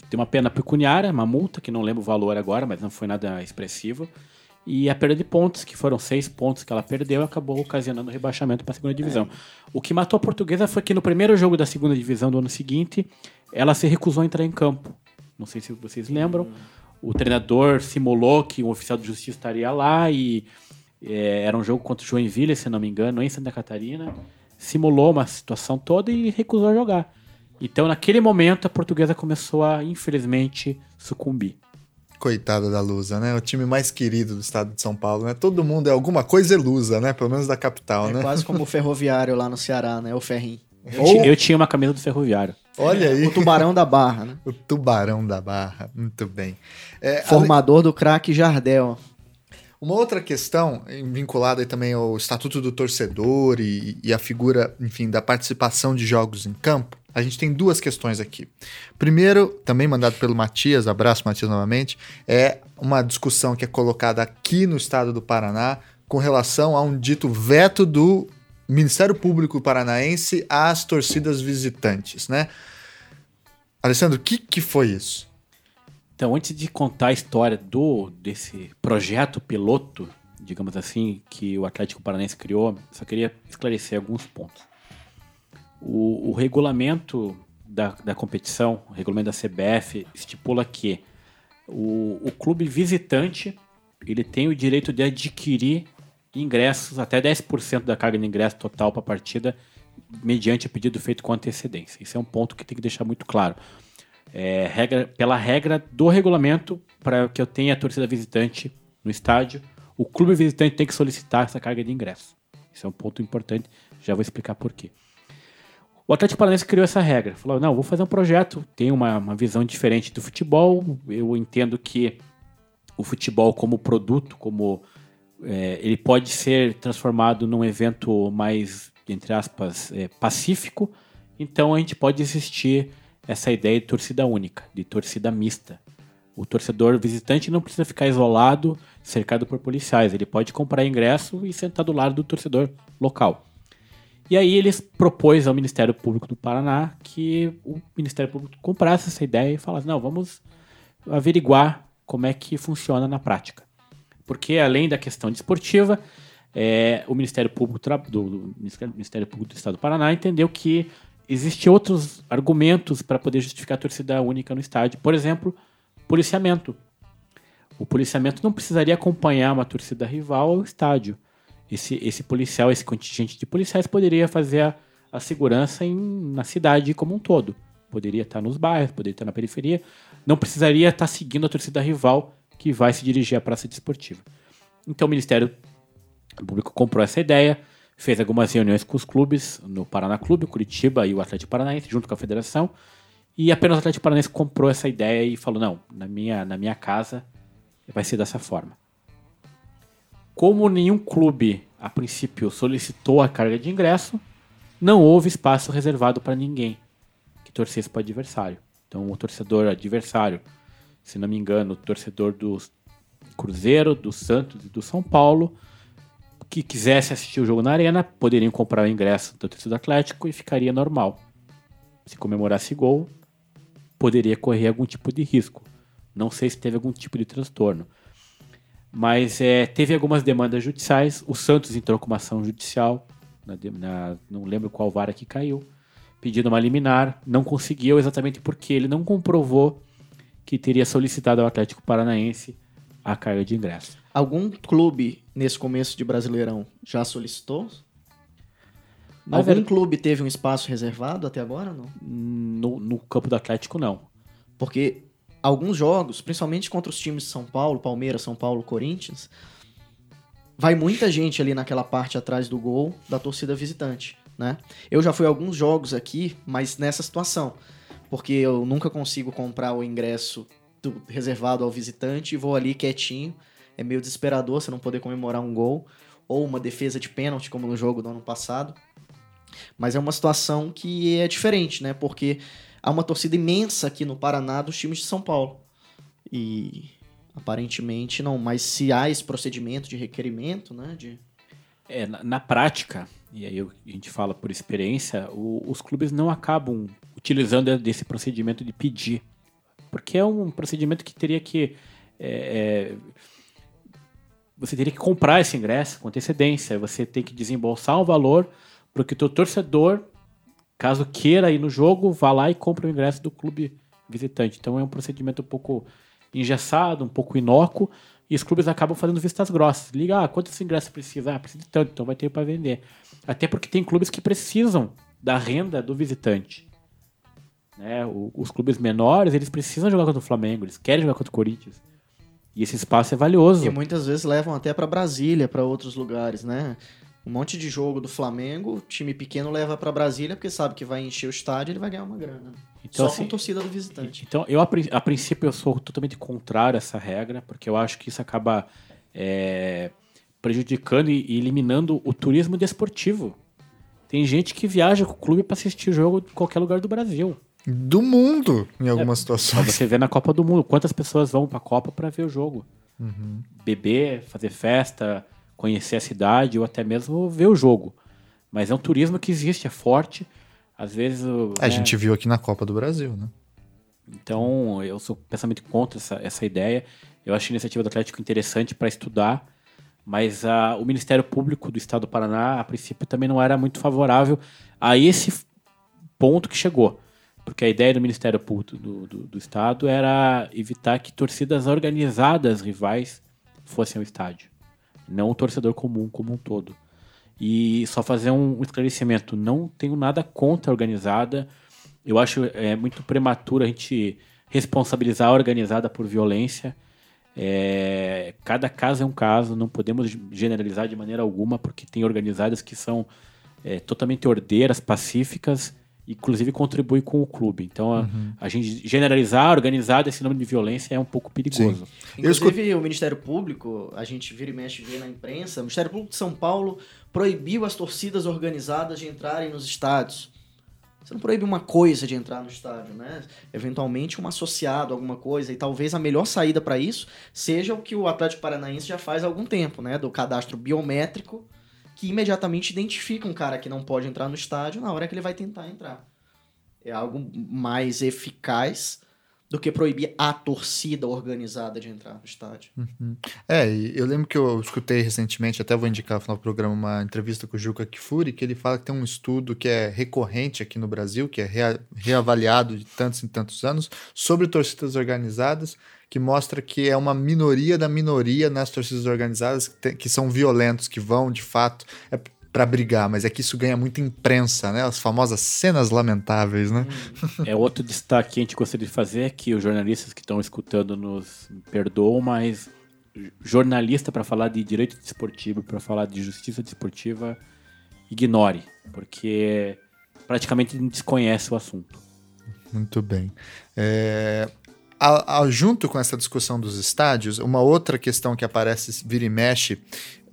Tem uma pena pecuniária, uma multa, que não lembro o valor agora, mas não foi nada expressivo. E a perda de pontos, que foram 6 pontos que ela perdeu, acabou ocasionando rebaixamento para a 2ª divisão. O que matou a Portuguesa foi que no primeiro jogo da 2ª divisão do ano seguinte, ela se recusou a entrar em campo. Não sei se vocês lembram. O treinador simulou que um oficial de justiça estaria lá e era um jogo contra o Joinville, se não me engano, em Santa Catarina. Simulou uma situação toda e recusou a jogar. Então, naquele momento, a Portuguesa começou a, infelizmente, sucumbir. Coitada da Lusa, né? O time mais querido do estado de São Paulo, né? Todo mundo é alguma coisa Lusa, né? Pelo menos da capital, né? É quase como o Ferroviário lá no Ceará, né? O Ferrinho. Eu tinha uma camisa do Ferroviário. Olha aí. O Tubarão da Barra, né? O Tubarão da Barra, muito bem. Formador do craque Jardel. Uma outra questão vinculada aí também ao Estatuto do Torcedor e a figura, enfim, da participação de jogos em campo, a gente tem 2 questões aqui. Primeiro, também mandado pelo Matias, abraço Matias novamente, é uma discussão que é colocada aqui no estado do Paraná com relação a um dito veto do Ministério Público Paranaense às torcidas visitantes, né? Alessandro, o que foi isso? Então, antes de contar a história desse projeto piloto, digamos assim, que o Atlético Paranaense criou, só queria esclarecer alguns pontos. O regulamento da competição, o regulamento da CBF, estipula que o clube visitante ele tem o direito de adquirir ingressos, até 10% da carga de ingresso total para a partida, mediante pedido feito com antecedência. Isso é um ponto que tem que deixar muito claro. Pela regra do regulamento, para que eu tenha a torcida visitante no estádio, o clube visitante tem que solicitar essa carga de ingresso. Isso é um ponto importante, já vou explicar por quê. O Atlético Paranaense criou essa regra. Falou, não, vou fazer um projeto, tem uma visão diferente do futebol. Eu entendo que o futebol como produto, como ele pode ser transformado num evento mais, entre aspas, pacífico. Então a gente pode existir essa ideia de torcida única, de torcida mista. O torcedor visitante não precisa ficar isolado, cercado por policiais. Ele pode comprar ingresso e sentar do lado do torcedor local. E aí eles propôs ao Ministério Público do Paraná que o Ministério Público comprasse essa ideia e falasse, não, vamos averiguar como é que funciona na prática. Porque além da questão desportiva, o Ministério Público do Estado do Paraná entendeu que existiam outros argumentos para poder justificar a torcida única no estádio. Por exemplo, policiamento. O policiamento não precisaria acompanhar uma torcida rival ao estádio. Esse contingente de policiais poderia fazer a segurança na cidade como um todo. Poderia estar nos bairros, poderia estar na periferia. Não precisaria estar seguindo a torcida rival que vai se dirigir à praça desportiva. Então o Ministério Público comprou essa ideia, fez algumas reuniões com os clubes, no Paraná Clube, Coritiba e o Atlético Paranaense, junto com a federação. E apenas o Atlético Paranaense comprou essa ideia e falou, não, na minha casa vai ser dessa forma. Como nenhum clube, a princípio, solicitou a carga de ingresso, não houve espaço reservado para ninguém que torcesse para o adversário. Então, o torcedor adversário, se não me engano, o torcedor do Cruzeiro, do Santos e do São Paulo, que quisesse assistir o jogo na arena, poderiam comprar o ingresso da torcida do Atlético e ficaria normal. Se comemorasse gol, poderia correr algum tipo de risco. Não sei se teve algum tipo de transtorno. Mas teve algumas demandas judiciais. O Santos entrou com uma ação judicial, não lembro qual vara que caiu, pedindo uma liminar. Não conseguiu exatamente porque ele não comprovou que teria solicitado ao Atlético Paranaense a carga de ingresso. Algum clube, nesse começo de Brasileirão, já solicitou? Algum clube teve um espaço reservado até agora? Não? No campo do Atlético, não. Porque alguns jogos, principalmente contra os times de São Paulo, Palmeiras, São Paulo, Corinthians, vai muita gente ali naquela parte atrás do gol da torcida visitante, né? Eu já fui a alguns jogos aqui, mas nessa situação, porque eu nunca consigo comprar o ingresso reservado ao visitante e vou ali quietinho, é meio desesperador você não poder comemorar um gol ou uma defesa de pênalti, como no jogo do ano passado. Mas é uma situação que é diferente, né? Porque há uma torcida imensa aqui no Paraná dos times de São Paulo. E aparentemente não, mas se há esse procedimento de requerimento, né? Na prática, e aí a gente fala por experiência, os clubes não acabam utilizando desse procedimento de pedir. Porque é um procedimento que teria que... você teria que comprar esse ingresso com antecedência, você tem que desembolsar um valor para que o teu torcedor, caso queira ir no jogo, vá lá e compre o ingresso do clube visitante. Então é um procedimento um pouco engessado, um pouco inócuo, e os clubes acabam fazendo vistas grossas. Liga, quanto esse ingresso precisa? Precisa de tanto, então vai ter para vender. Até porque tem clubes que precisam da renda do visitante. Né? Os clubes menores, eles precisam jogar contra o Flamengo, eles querem jogar contra o Corinthians. E esse espaço é valioso. E muitas vezes levam até para Brasília, para outros lugares, né? Um monte de jogo do Flamengo, time pequeno leva para Brasília porque sabe que vai encher o estádio e ele vai ganhar uma grana. Então, só com torcida do visitante. Então, eu a princípio eu sou totalmente contrário a essa regra, porque eu acho que isso acaba prejudicando e eliminando o turismo desportivo. Tem gente que viaja com o clube para assistir o jogo de qualquer lugar do Brasil. Do mundo, em algumas situações. Você vê na Copa do Mundo, quantas pessoas vão para a Copa para ver o jogo. Uhum. Beber, fazer festa... conhecer a cidade ou até mesmo ver o jogo. Mas é um turismo que existe, é forte. Às vezes... A gente viu aqui na Copa do Brasil, né? Então, eu sou pensamento contra essa ideia. Eu acho a iniciativa do Atlético interessante para estudar, mas o Ministério Público do Estado do Paraná, a princípio, também não era muito favorável a esse ponto que chegou. Porque a ideia do Ministério Público do Estado era evitar que torcidas organizadas rivais fossem ao estádio. Não o torcedor comum como um todo. E só fazer um esclarecimento, não tenho nada contra a organizada. Eu acho muito prematuro a gente responsabilizar a organizada por violência. Cada caso é um caso, não podemos generalizar de maneira alguma, porque tem organizadas que são totalmente ordeiras, pacíficas inclusive contribui com o clube. Então, a gente generalizar, organizar esse nome de violência é um pouco perigoso. Sim. Inclusive, o Ministério Público, a gente vira e mexe, vê na imprensa, o Ministério Público de São Paulo proibiu as torcidas organizadas de entrarem nos estádios. Você não proíbe uma coisa de entrar no estádio, né? Eventualmente um associado, alguma coisa, e talvez a melhor saída para isso seja o que o Atlético Paranaense já faz há algum tempo, né? Do cadastro biométrico, que imediatamente identifica um cara que não pode entrar no estádio na hora que ele vai tentar entrar. É algo mais eficaz do que proibir a torcida organizada de entrar no estádio. É, eu lembro que eu escutei recentemente, até vou indicar no final do programa, uma entrevista com o Juca Kfouri, que ele fala que tem um estudo que é recorrente aqui no Brasil, que é reavaliado de tantos e tantos anos, sobre torcidas organizadas, que mostra que é uma minoria da minoria nas torcidas organizadas que são violentos, que vão, de fato, para brigar, mas é que isso ganha muita imprensa, né? As famosas cenas lamentáveis, né? É, outro destaque que a gente gostaria de fazer é que os jornalistas que estão escutando nos perdoam, mas jornalista para falar de direito desportivo, para falar de justiça desportiva, ignore, porque praticamente desconhece o assunto. Muito bem. Junto com essa discussão dos estádios, uma outra questão que aparece, vira e mexe,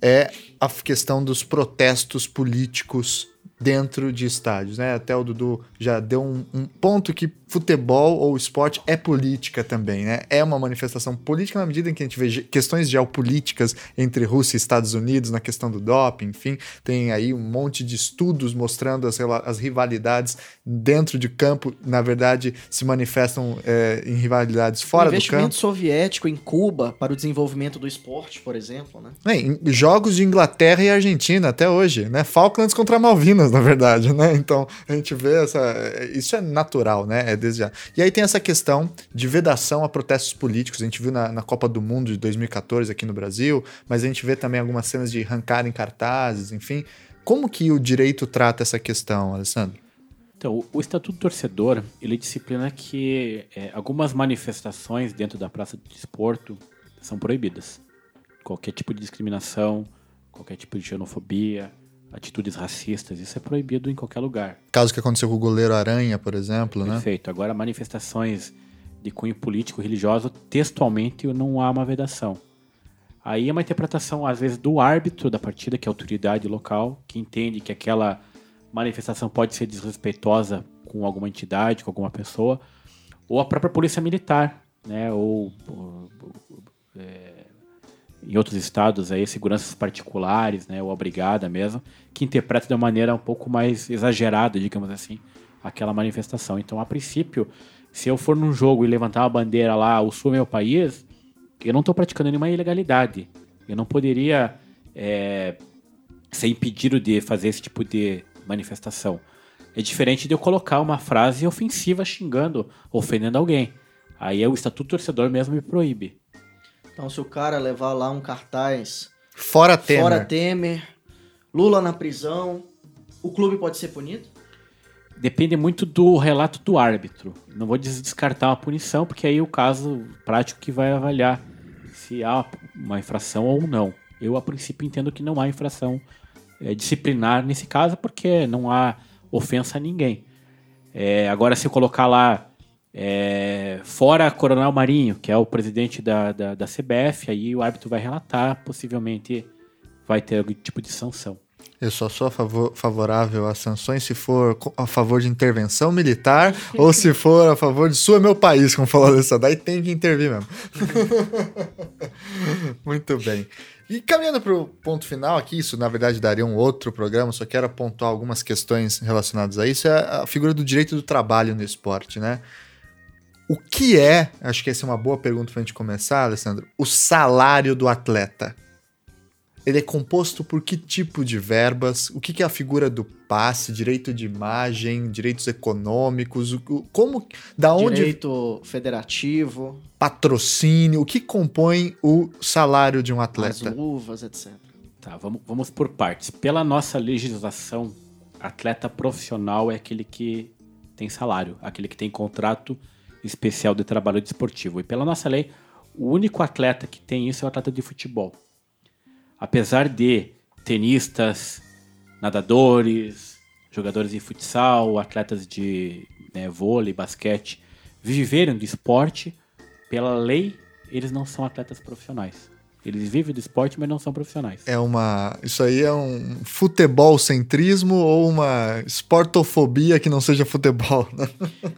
é a questão dos protestos políticos dentro de estádios, né? Até o Dudu já deu um ponto que futebol ou esporte é política também, né? É uma manifestação política na medida em que a gente vê questões geopolíticas entre Rússia e Estados Unidos, na questão do doping, enfim, tem aí um monte de estudos mostrando as rivalidades dentro de campo, na verdade, se manifestam em rivalidades fora do campo. Investimento soviético em Cuba para o desenvolvimento do esporte, por exemplo, né? Jogos de Inglaterra e Argentina até hoje, né? Falklands contra Malvinas, na verdade, né? Então, a gente vê isso é natural, né? É desde já. E aí tem essa questão de vedação a protestos políticos. A gente viu na Copa do Mundo de 2014 aqui no Brasil, mas a gente vê também algumas cenas de arrancarem cartazes, enfim. Como que o direito trata essa questão, Alessandro? Então, o Estatuto do Torcedor, ele disciplina que algumas manifestações dentro da praça de desporto são proibidas. Qualquer tipo de discriminação, qualquer tipo de xenofobia, atitudes racistas, isso é proibido em qualquer lugar. Caso que aconteceu com o goleiro Aranha, por exemplo, né? Perfeito. Agora, manifestações de cunho político, religioso, textualmente não há uma vedação. Aí é uma interpretação, às vezes, do árbitro da partida, que é a autoridade local, que entende que aquela manifestação pode ser desrespeitosa com alguma entidade, com alguma pessoa, ou a própria polícia militar, né? Em outros estados, aí, seguranças particulares, né, ou a brigada mesmo, que interpreta de uma maneira um pouco mais exagerada, digamos assim, aquela manifestação. Então, a princípio, se eu for num jogo e levantar uma bandeira lá, o Sul é meu país, eu não estou praticando nenhuma ilegalidade. Eu não poderia ser impedido de fazer esse tipo de manifestação. É diferente de eu colocar uma frase ofensiva xingando, ofendendo alguém. Aí o Estatuto do Torcedor mesmo me proíbe. Então, se o cara levar lá um cartaz... Fora Temer, Lula na prisão, o clube pode ser punido? Depende muito do relato do árbitro. Não vou descartar uma punição, porque aí é o caso prático que vai avaliar se há uma infração ou não. Eu, a princípio, entendo que não há infração disciplinar nesse caso, porque não há ofensa a ninguém. Agora, se eu colocar lá... fora Coronel Marinho, que é o presidente da CBF, aí o árbitro vai relatar, possivelmente vai ter algum tipo de sanção. Eu só sou favorável a sanções se for a favor de intervenção militar ou se for a favor de "sua é meu país", como falou Alessandro, daí tem que intervir mesmo. Muito bem. E caminhando para o ponto final aqui, isso na verdade daria um outro programa, só quero apontar algumas questões relacionadas a isso, é a figura do direito do trabalho no esporte, né? O que é, acho que essa é uma boa pergunta para a gente começar, Alessandro, o salário do atleta? Ele é composto por que tipo de verbas? O que é a figura do passe, direito de imagem, direitos econômicos? Como, da onde... Direito federativo. Patrocínio, o que compõe o salário de um atleta? As luvas, etc. Tá, vamos por partes. Pela nossa legislação, atleta profissional é aquele que tem salário, aquele que tem contrato especial de trabalho desportivo. E pela nossa lei, o único atleta que tem isso é o atleta de futebol. Apesar de tenistas, nadadores, jogadores de futsal, atletas de vôlei, basquete, viveram do esporte, pela lei, eles não são atletas profissionais. Eles vivem do esporte, mas não são profissionais. Isso aí é um futebolcentrismo ou uma esportofobia que não seja futebol, né?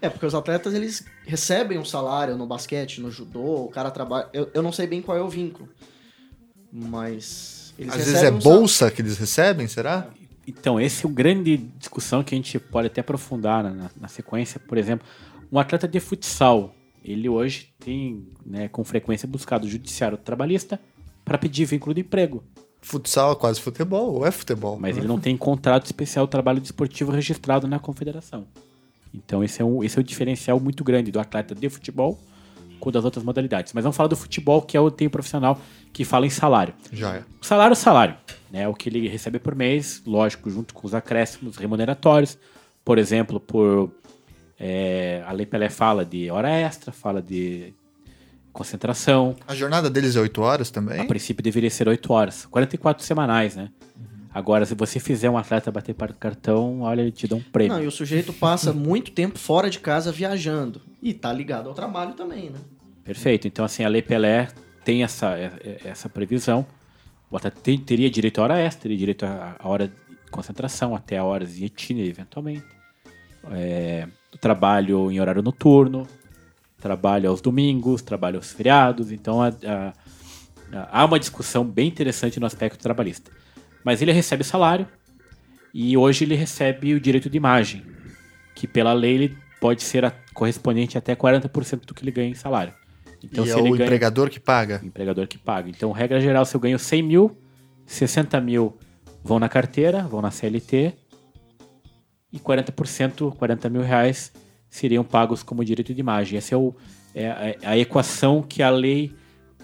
É, porque os atletas, eles recebem um salário no basquete, no judô, o cara trabalha... Eu não sei bem qual é o vínculo, mas... Às vezes é bolsa que eles recebem, será? Então, essa é uma grande discussão que a gente pode até aprofundar na sequência. Por exemplo, um atleta de futsal, ele hoje tem, com frequência, buscado o judiciário trabalhista para pedir vínculo de emprego. Futsal é quase futebol, ou é futebol. Mas ele não tem contrato especial de trabalho desportivo registrado na confederação. Então esse é um diferencial muito grande do atleta de futebol com das outras modalidades. Mas vamos falar do futebol, que é o tem profissional que fala em salário. Já é. O salário. O que ele recebe por mês, lógico, junto com os acréscimos remuneratórios. Por exemplo, a Lei Pelé fala de hora extra, fala de concentração. A jornada deles é 8 horas também? A princípio deveria ser 8 horas. 44 semanais, né? Uhum. Agora, se você fizer um atleta bater para o cartão, olha, ele te dá um prêmio. Não, e o sujeito passa muito tempo fora de casa viajando. E tá ligado ao trabalho também, né? Perfeito. Então, assim, a Lei Pelé tem essa previsão. O atleta teria direito à hora extra, teria direito à hora de concentração, até a horas de etnia, eventualmente. Trabalho em horário noturno, trabalho aos domingos, trabalho aos feriados. Então há uma discussão bem interessante no aspecto trabalhista. Mas ele recebe salário e hoje ele recebe o direito de imagem, que pela lei ele pode ser correspondente até 40% do que ele ganha em salário. Então, empregador que paga? O empregador que paga. Então, regra geral, se eu ganho 100 mil, 60 mil vão na carteira, vão na CLT, e 40%, 40 mil reais, seriam pagos como direito de imagem. Essa é a equação que a lei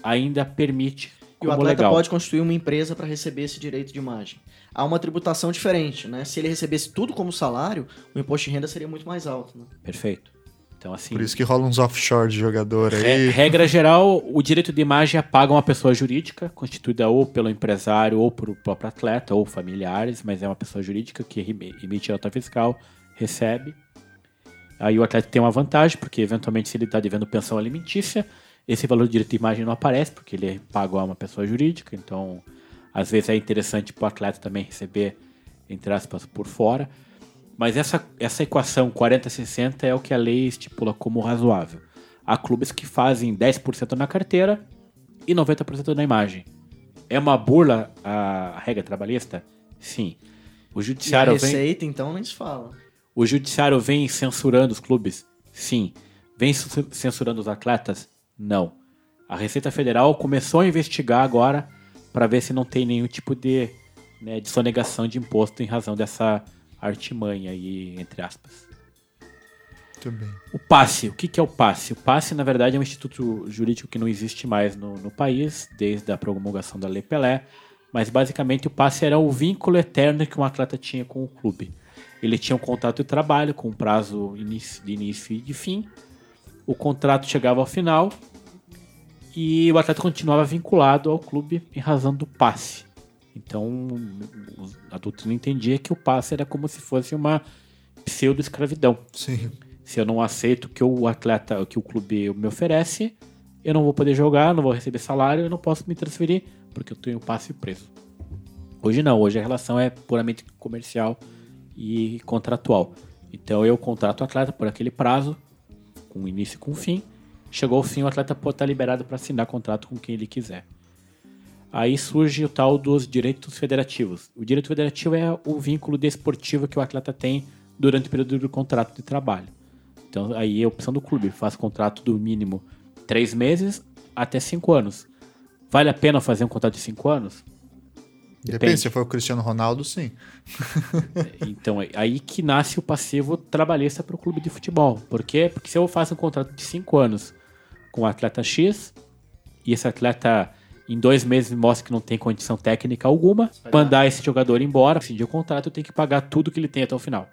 ainda permite como legal. E o atleta pode constituir uma empresa para receber esse direito de imagem. Há uma tributação diferente, né? Se ele recebesse tudo como salário, o imposto de renda seria muito mais alto, né? Perfeito. Então, assim, por isso que rola uns offshore de jogador aí. Regra geral, o direito de imagem é pago a uma pessoa jurídica, constituída ou pelo empresário, ou pelo próprio atleta, ou familiares, mas é uma pessoa jurídica que emite nota fiscal, recebe. Aí o atleta tem uma vantagem, porque eventualmente se ele está devendo pensão alimentícia, esse valor do direito de imagem não aparece, porque ele é pago a uma pessoa jurídica. Então, às vezes é interessante para o atleta também receber, entre aspas, por fora. Mas essa equação 40-60 é o que a lei estipula como razoável. Há clubes que fazem 10% na carteira e 90% na imagem. É uma burla a regra trabalhista? Sim. O judiciário receita, então, nem se fala. O judiciário vem censurando os clubes? Sim. Vem censurando os atletas? Não. A Receita Federal começou a investigar agora para ver se não tem nenhum tipo de sonegação de imposto em razão dessa... artimanha aí, entre aspas. Muito bem. O passe. O que é o passe? O passe, na verdade, é um instituto jurídico que não existe mais no país, desde a promulgação da Lei Pelé, mas basicamente o passe era o vínculo eterno que um atleta tinha com o clube. Ele tinha um contrato de trabalho com um prazo de início e de fim, o contrato chegava ao final e o atleta continuava vinculado ao clube em razão do passe. Então, a doutrina entendia que o passe era como se fosse uma pseudo-escravidão. Sim. Se eu não aceito que o atleta, que o clube me oferece, eu não vou poder jogar, não vou receber salário, eu não posso me transferir, porque eu tenho passe preso. Hoje não, hoje a relação é puramente comercial e contratual. Então, eu contrato o atleta por aquele prazo, com início e com fim. Chegou o fim, o atleta pode estar liberado para assinar contrato com quem ele quiser. Aí surge o tal dos direitos federativos. O direito federativo é o vínculo desportivo que o atleta tem durante o período do contrato de trabalho. Então, aí é a opção do clube. Faz contrato do mínimo 3 meses até 5 anos. Vale a pena fazer um contrato de 5 anos? Depende. Se for o Cristiano Ronaldo, sim. Então, aí que nasce o passivo trabalhista para o clube de futebol. Por quê? Porque se eu faço um contrato de 5 anos com o atleta X, e esse atleta... em 2 meses mostra que não tem condição técnica alguma, mandar esse jogador embora, rescindir o contrato, eu tenho que pagar tudo que ele tem até o final.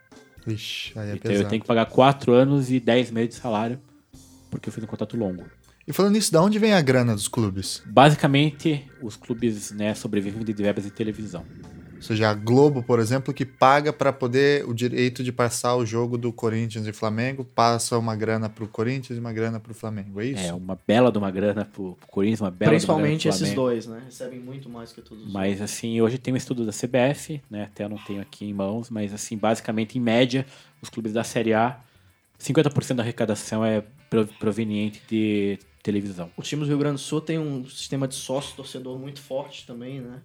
Ixi, aí é então pesado. Eu tenho que pagar 4 anos e 10 meses de salário, porque eu fiz um contrato longo. E falando nisso, de onde vem a grana dos clubes? Basicamente, os clubes sobrevivem de verbas de televisão. Ou seja, a Globo, por exemplo, que paga para poder o direito de passar o jogo do Corinthians e Flamengo, passa uma grana para o Corinthians e uma grana para o Flamengo, é isso? É, uma bela de uma grana para o Corinthians, uma bela de uma grana para o Flamengo. Principalmente esses dois, né? Recebem muito mais que todos os outros. Mas, assim, hoje tem um estudo da CBF, né? Até eu não tenho aqui em mãos, mas, assim, basicamente, em média, os clubes da Série A, 50% da arrecadação é proveniente de televisão. Os times do Rio Grande do Sul têm um sistema de sócio-torcedor muito forte também, né?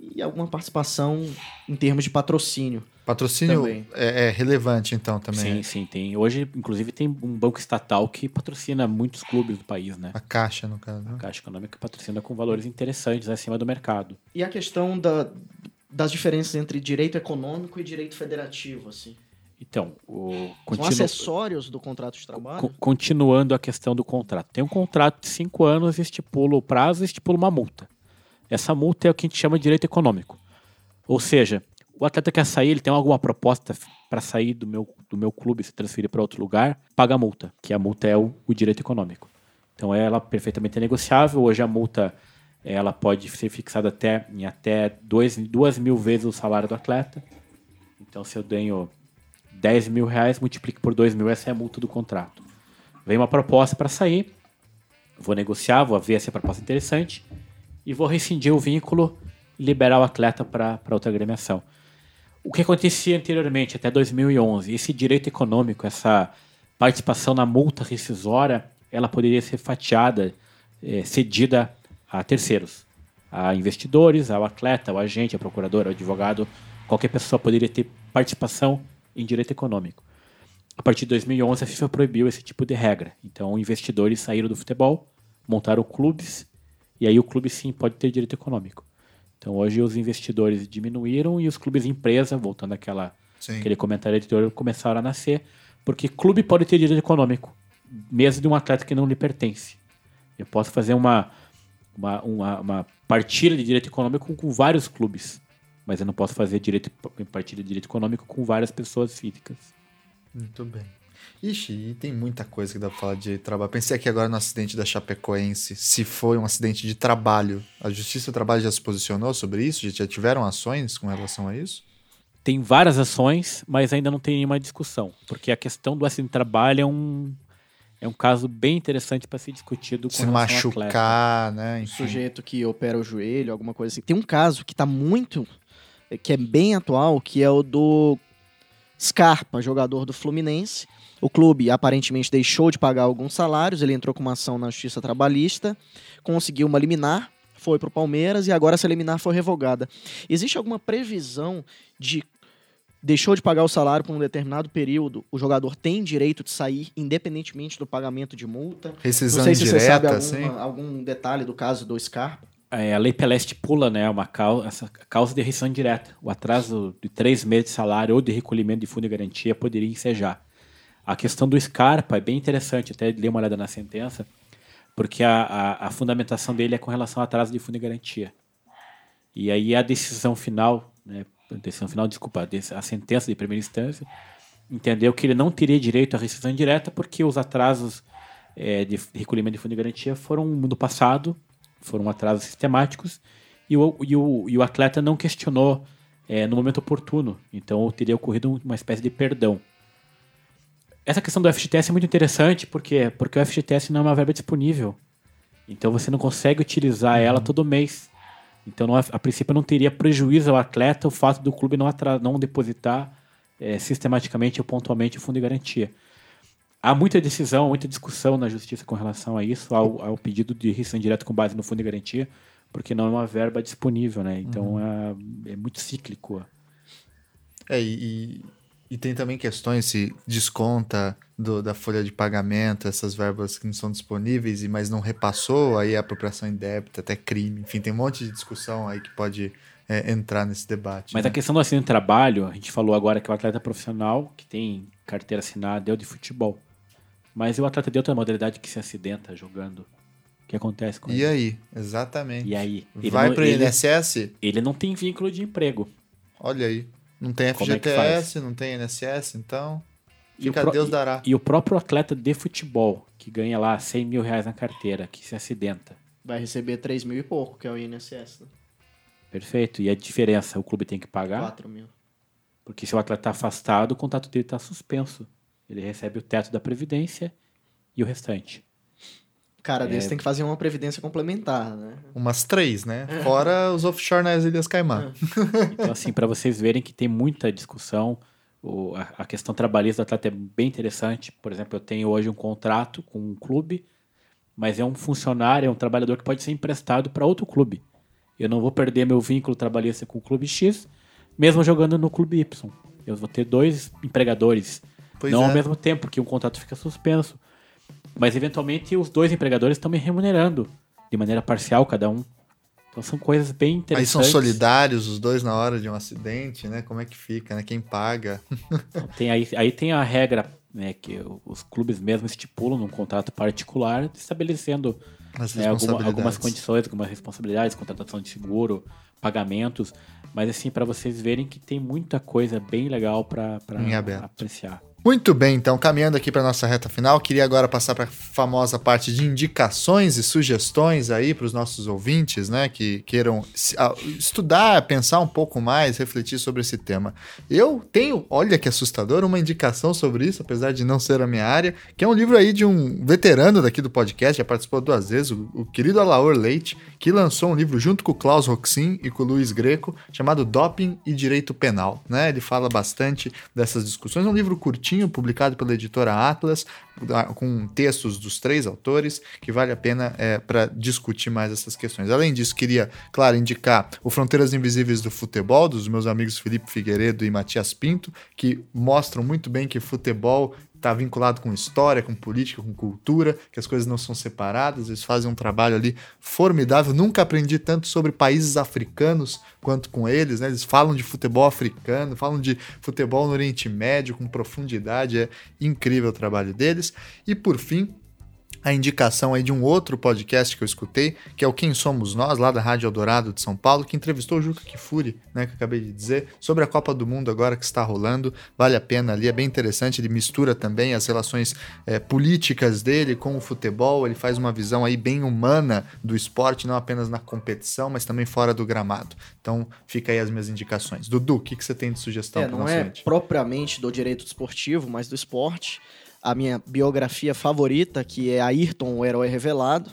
E alguma participação em termos de patrocínio. Patrocínio é relevante, então, também. Sim, sim, tem. Hoje, inclusive, tem um banco estatal que patrocina muitos clubes do país, né? A Caixa, no caso. Né? A Caixa Econômica patrocina com valores interessantes acima do mercado. E a questão das diferenças entre direito econômico e direito federativo, assim? Então, são acessórios do contrato de trabalho? Continuando a questão do contrato. Tem um contrato de 5 anos, estipula o prazo e estipula uma multa. Essa multa é o que a gente chama de direito econômico. Ou seja, o atleta quer sair, ele tem alguma proposta para sair do meu clube, se transferir para outro lugar, paga a multa, que a multa é o direito econômico. Então, ela é perfeitamente negociável. Hoje, a multa ela pode ser fixada até 2.000 vezes o salário do atleta. Então, se eu ganho 10 mil reais, multiplico por 2.000, essa é a multa do contrato. Vem uma proposta para sair, vou negociar, vou ver se a proposta é interessante, e vou rescindir o vínculo e liberar o atleta para outra agremiação. O que acontecia anteriormente, até 2011, esse direito econômico, essa participação na multa rescisória, ela poderia ser fatiada, cedida a terceiros, a investidores, ao atleta, ao agente, ao procurador, ao advogado, qualquer pessoa poderia ter participação em direito econômico. A partir de 2011, a FIFA proibiu esse tipo de regra. Então, investidores saíram do futebol, montaram clubes, e aí o clube, sim, pode ter direito econômico. Então, hoje, os investidores diminuíram e os clubes empresa, voltando àquele comentário anterior, começaram a nascer, porque clube pode ter direito econômico, mesmo de um atleta que não lhe pertence. Eu posso fazer uma partilha de direito econômico com vários clubes, mas eu não posso fazer partilha de direito econômico com várias pessoas físicas. Muito bem. Ixi, tem muita coisa que dá pra falar de trabalho. Pensei aqui agora no acidente da Chapecoense. Se foi um acidente de trabalho, a Justiça do Trabalho já se posicionou sobre isso? Já tiveram ações com relação a isso? Tem várias ações, mas ainda não tem nenhuma discussão. Porque a questão do acidente de trabalho é um caso bem interessante para ser discutido. Se machucar, né? Enfim. Um sujeito que opera o joelho, alguma coisa assim. Tem um caso que tá muito... que é bem atual, que é o do Scarpa, jogador do Fluminense. O clube aparentemente deixou de pagar alguns salários, ele entrou com uma ação na Justiça Trabalhista, conseguiu uma liminar, foi para o Palmeiras e agora essa liminar foi revogada. Existe alguma previsão de deixou de pagar o salário por um determinado período, o jogador tem direito de sair independentemente do pagamento de multa? Rescisão direta, sim. Não sei se você sabe algum detalhe do caso do Scarpa. A Lei Pelé estipula, né, essa causa de rescisão direta. O atraso de 3 meses de salário ou de recolhimento de fundo de garantia poderia ensejar. A questão do Scarpa é bem interessante, até dei uma olhada na sentença, porque a fundamentação dele é com relação ao atraso de fundo de garantia. E aí a decisão final, a sentença de primeira instância, entendeu que ele não teria direito à rescisão direta porque os atrasos de recolhimento de fundo de garantia foram no passado, foram atrasos sistemáticos e o atleta não questionou no momento oportuno. Então, teria ocorrido uma espécie de perdão. Essa questão do FGTS é muito interessante porque o FGTS não é uma verba disponível. Então, você não consegue utilizar ela todo mês. Então, a princípio, não teria prejuízo ao atleta o fato do clube não depositar sistematicamente ou pontualmente o fundo de garantia. Há muita decisão, muita discussão na justiça com relação a isso, ao pedido de rescisão direta com base no fundo de garantia, porque não é uma verba disponível, né? Então é muito cíclico. E tem também questões se desconta da folha de pagamento, essas verbas que não são disponíveis, mas não repassou, aí é apropriação indébita, até crime. Enfim, tem um monte de discussão aí que pode entrar nesse debate. Mas, né? A questão do acidente de trabalho, a gente falou agora que o atleta profissional que tem carteira assinada é o de futebol. Mas o atleta de outra modalidade que se acidenta jogando, o que acontece com ele? E aí? Ele vai para o INSS? Ele não tem vínculo de emprego. Olha aí. Não tem FGTS, não tem INSS, então fica Deus dará. E o próprio atleta de futebol, que ganha lá 100 mil reais na carteira, que se acidenta, vai receber 3 mil e pouco, que é o INSS. Né? Perfeito. E a diferença, o clube tem que pagar? 4 mil. Porque se o atleta está afastado, o contrato dele está suspenso. Ele recebe o teto da Previdência e o restante. Cara, desse tem que fazer uma previdência complementar, né? Umas 3, né? Fora os offshore nas Ilhas Caimã. Então, assim, para vocês verem que tem muita discussão, a questão trabalhista do atleta é bem interessante. Por exemplo, eu tenho hoje um contrato com um clube, mas é um funcionário, é um trabalhador que pode ser emprestado para outro clube. Eu não vou perder meu vínculo trabalhista com o clube X, mesmo jogando no clube Y. Eu vou ter 2 empregadores. Pois não é. Ao mesmo tempo que um contrato fica suspenso. Mas, eventualmente, os 2 empregadores estão me remunerando de maneira parcial, cada um. Então, são coisas bem interessantes. Aí são solidários os 2 na hora de um acidente, né? Como é que fica, né? Quem paga? Então, aí tem a regra, né, que os clubes mesmo estipulam num contrato particular, estabelecendo algumas condições, algumas responsabilidades, contratação de seguro, pagamentos. Mas, assim, para vocês verem que tem muita coisa bem legal para apreciar. Muito bem, então, caminhando aqui para nossa reta final, queria agora passar para a famosa parte de indicações e sugestões aí para os nossos ouvintes, né, que queiram estudar, pensar um pouco mais, refletir sobre esse tema. Eu tenho, olha que assustador, uma indicação sobre isso, apesar de não ser a minha área, que é um livro aí de um veterano daqui do podcast, já participou 2 vezes, o querido Alaor Leite, que lançou um livro junto com o Klaus Roxin e com o Luiz Greco, chamado Doping e Direito Penal, né, ele fala bastante dessas discussões, é um livro curtinho, publicado pela editora Atlas, com textos dos 3 autores, que vale a pena para discutir mais essas questões. Além disso, queria, claro, indicar o Fronteiras Invisíveis do Futebol, dos meus amigos Felipe Figueiredo e Matias Pinto, que mostram muito bem que futebol está vinculado com história, com política, com cultura, que as coisas não são separadas, eles fazem um trabalho ali formidável. Nunca aprendi tanto sobre países africanos quanto com eles, né? Eles falam de futebol africano, falam de futebol no Oriente Médio com profundidade, é incrível o trabalho deles. E por fim, a indicação aí de um outro podcast que eu escutei, que é o Quem Somos Nós, lá da Rádio Eldorado de São Paulo, que entrevistou o Juca Kfouri, né, que eu acabei de dizer, sobre a Copa do Mundo agora que está rolando, vale a pena ali, é bem interessante, ele mistura também as relações políticas dele com o futebol, ele faz uma visão aí bem humana do esporte, não apenas na competição, mas também fora do gramado. Então, fica aí as minhas indicações. Dudu, o que você tem de sugestão para nós? Não é propriamente do direito desportivo, mas do esporte. A minha biografia favorita, que é Ayrton, o Herói Revelado,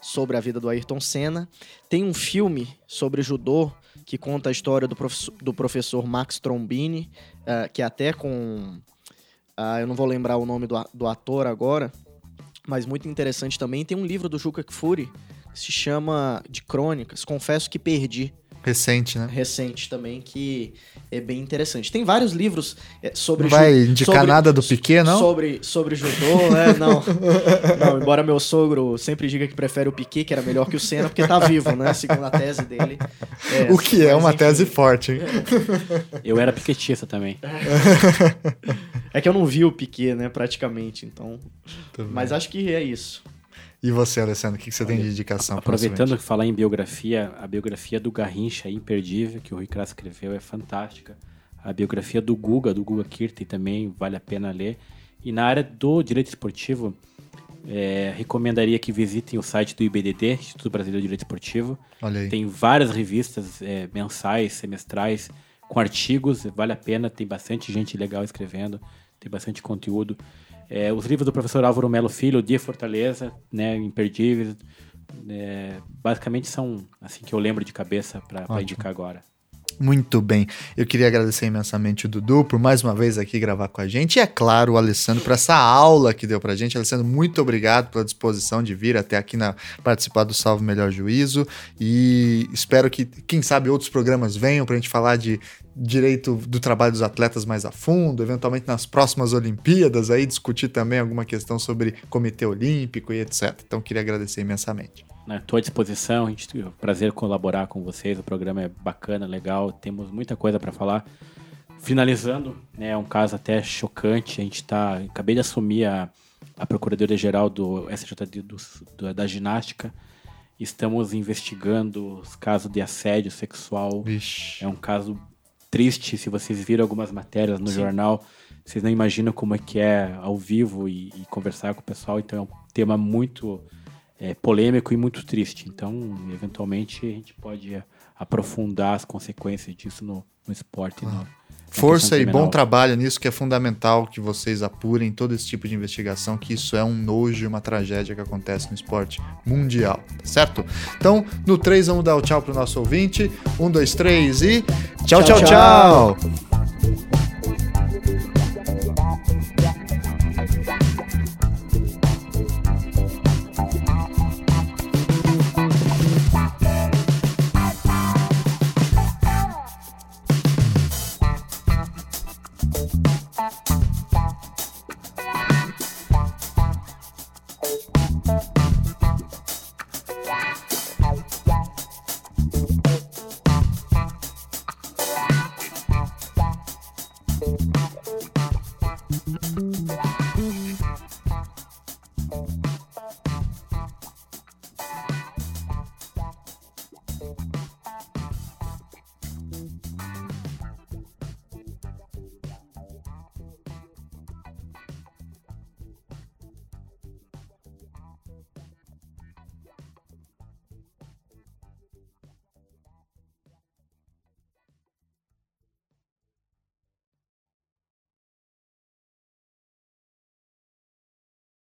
sobre a vida do Ayrton Senna. Tem um filme sobre judô que conta a história do professor Max Trombini, que até com... eu não vou lembrar o nome do ator agora, mas muito interessante também. Tem um livro do Juca Kfouri, que se chama De Crônicas, Confesso que Perdi. Recente, né? Recente também, que é bem interessante. Tem vários livros sobre... Não vai indicar nada do Piquet, não? Sobre judô, né? Não, embora meu sogro sempre diga que prefere o Piquet, que era melhor que o Senna, porque tá vivo, né? Segundo a tese dele. O que é uma tese forte, hein? Eu era piquetista também. É que eu não vi o Piquet, né? Praticamente, então... Mas acho que é isso. E você, Alessandro, o que você tem de indicação? Aproveitando que falar em biografia, a biografia do Garrincha é imperdível, que o Rui Crass escreveu, é fantástica. A biografia do Guga Kirten também vale a pena ler. E na área do direito esportivo, recomendaria que visitem o site do IBDD, Instituto Brasileiro de Direito Esportivo. Olha aí. Tem várias revistas mensais, semestrais, com artigos, vale a pena, tem bastante gente legal escrevendo, tem bastante conteúdo. Os livros do professor Álvaro Melo Filho, de Fortaleza, né, imperdíveis, basicamente são assim que eu lembro de cabeça para indicar agora. Muito bem, eu queria agradecer imensamente o Dudu por mais uma vez aqui gravar com a gente e, é claro, o Alessandro por essa aula que deu pra gente. Alessandro, muito obrigado pela disposição de vir até aqui participar do Salvo Melhor Juízo e espero que, quem sabe, outros programas venham pra gente falar de direito do trabalho dos atletas mais a fundo, eventualmente nas próximas Olimpíadas, aí discutir também alguma questão sobre Comitê Olímpico e etc. Então, queria agradecer imensamente. Estou à disposição, é um prazer colaborar com vocês, o programa é bacana, legal, temos muita coisa para falar. Finalizando, é um caso até chocante, acabei de assumir a Procuradoria-Geral do SMJ da Ginástica, estamos investigando os casos de assédio sexual. Vixe. É um caso triste, se vocês viram algumas matérias no jornal, vocês não imaginam como é que é ao vivo e conversar com o pessoal, então é um tema muito... polêmico e muito triste. Então, eventualmente, a gente pode aprofundar as consequências disso no esporte. Claro. Força e bom trabalho nisso, que é fundamental que vocês apurem todo esse tipo de investigação, que isso é um nojo e uma tragédia que acontece no esporte mundial, tá certo? Então, no 3 vamos dar o tchau pro nosso ouvinte. 1, 2, 3 e... Tchau, tchau, tchau!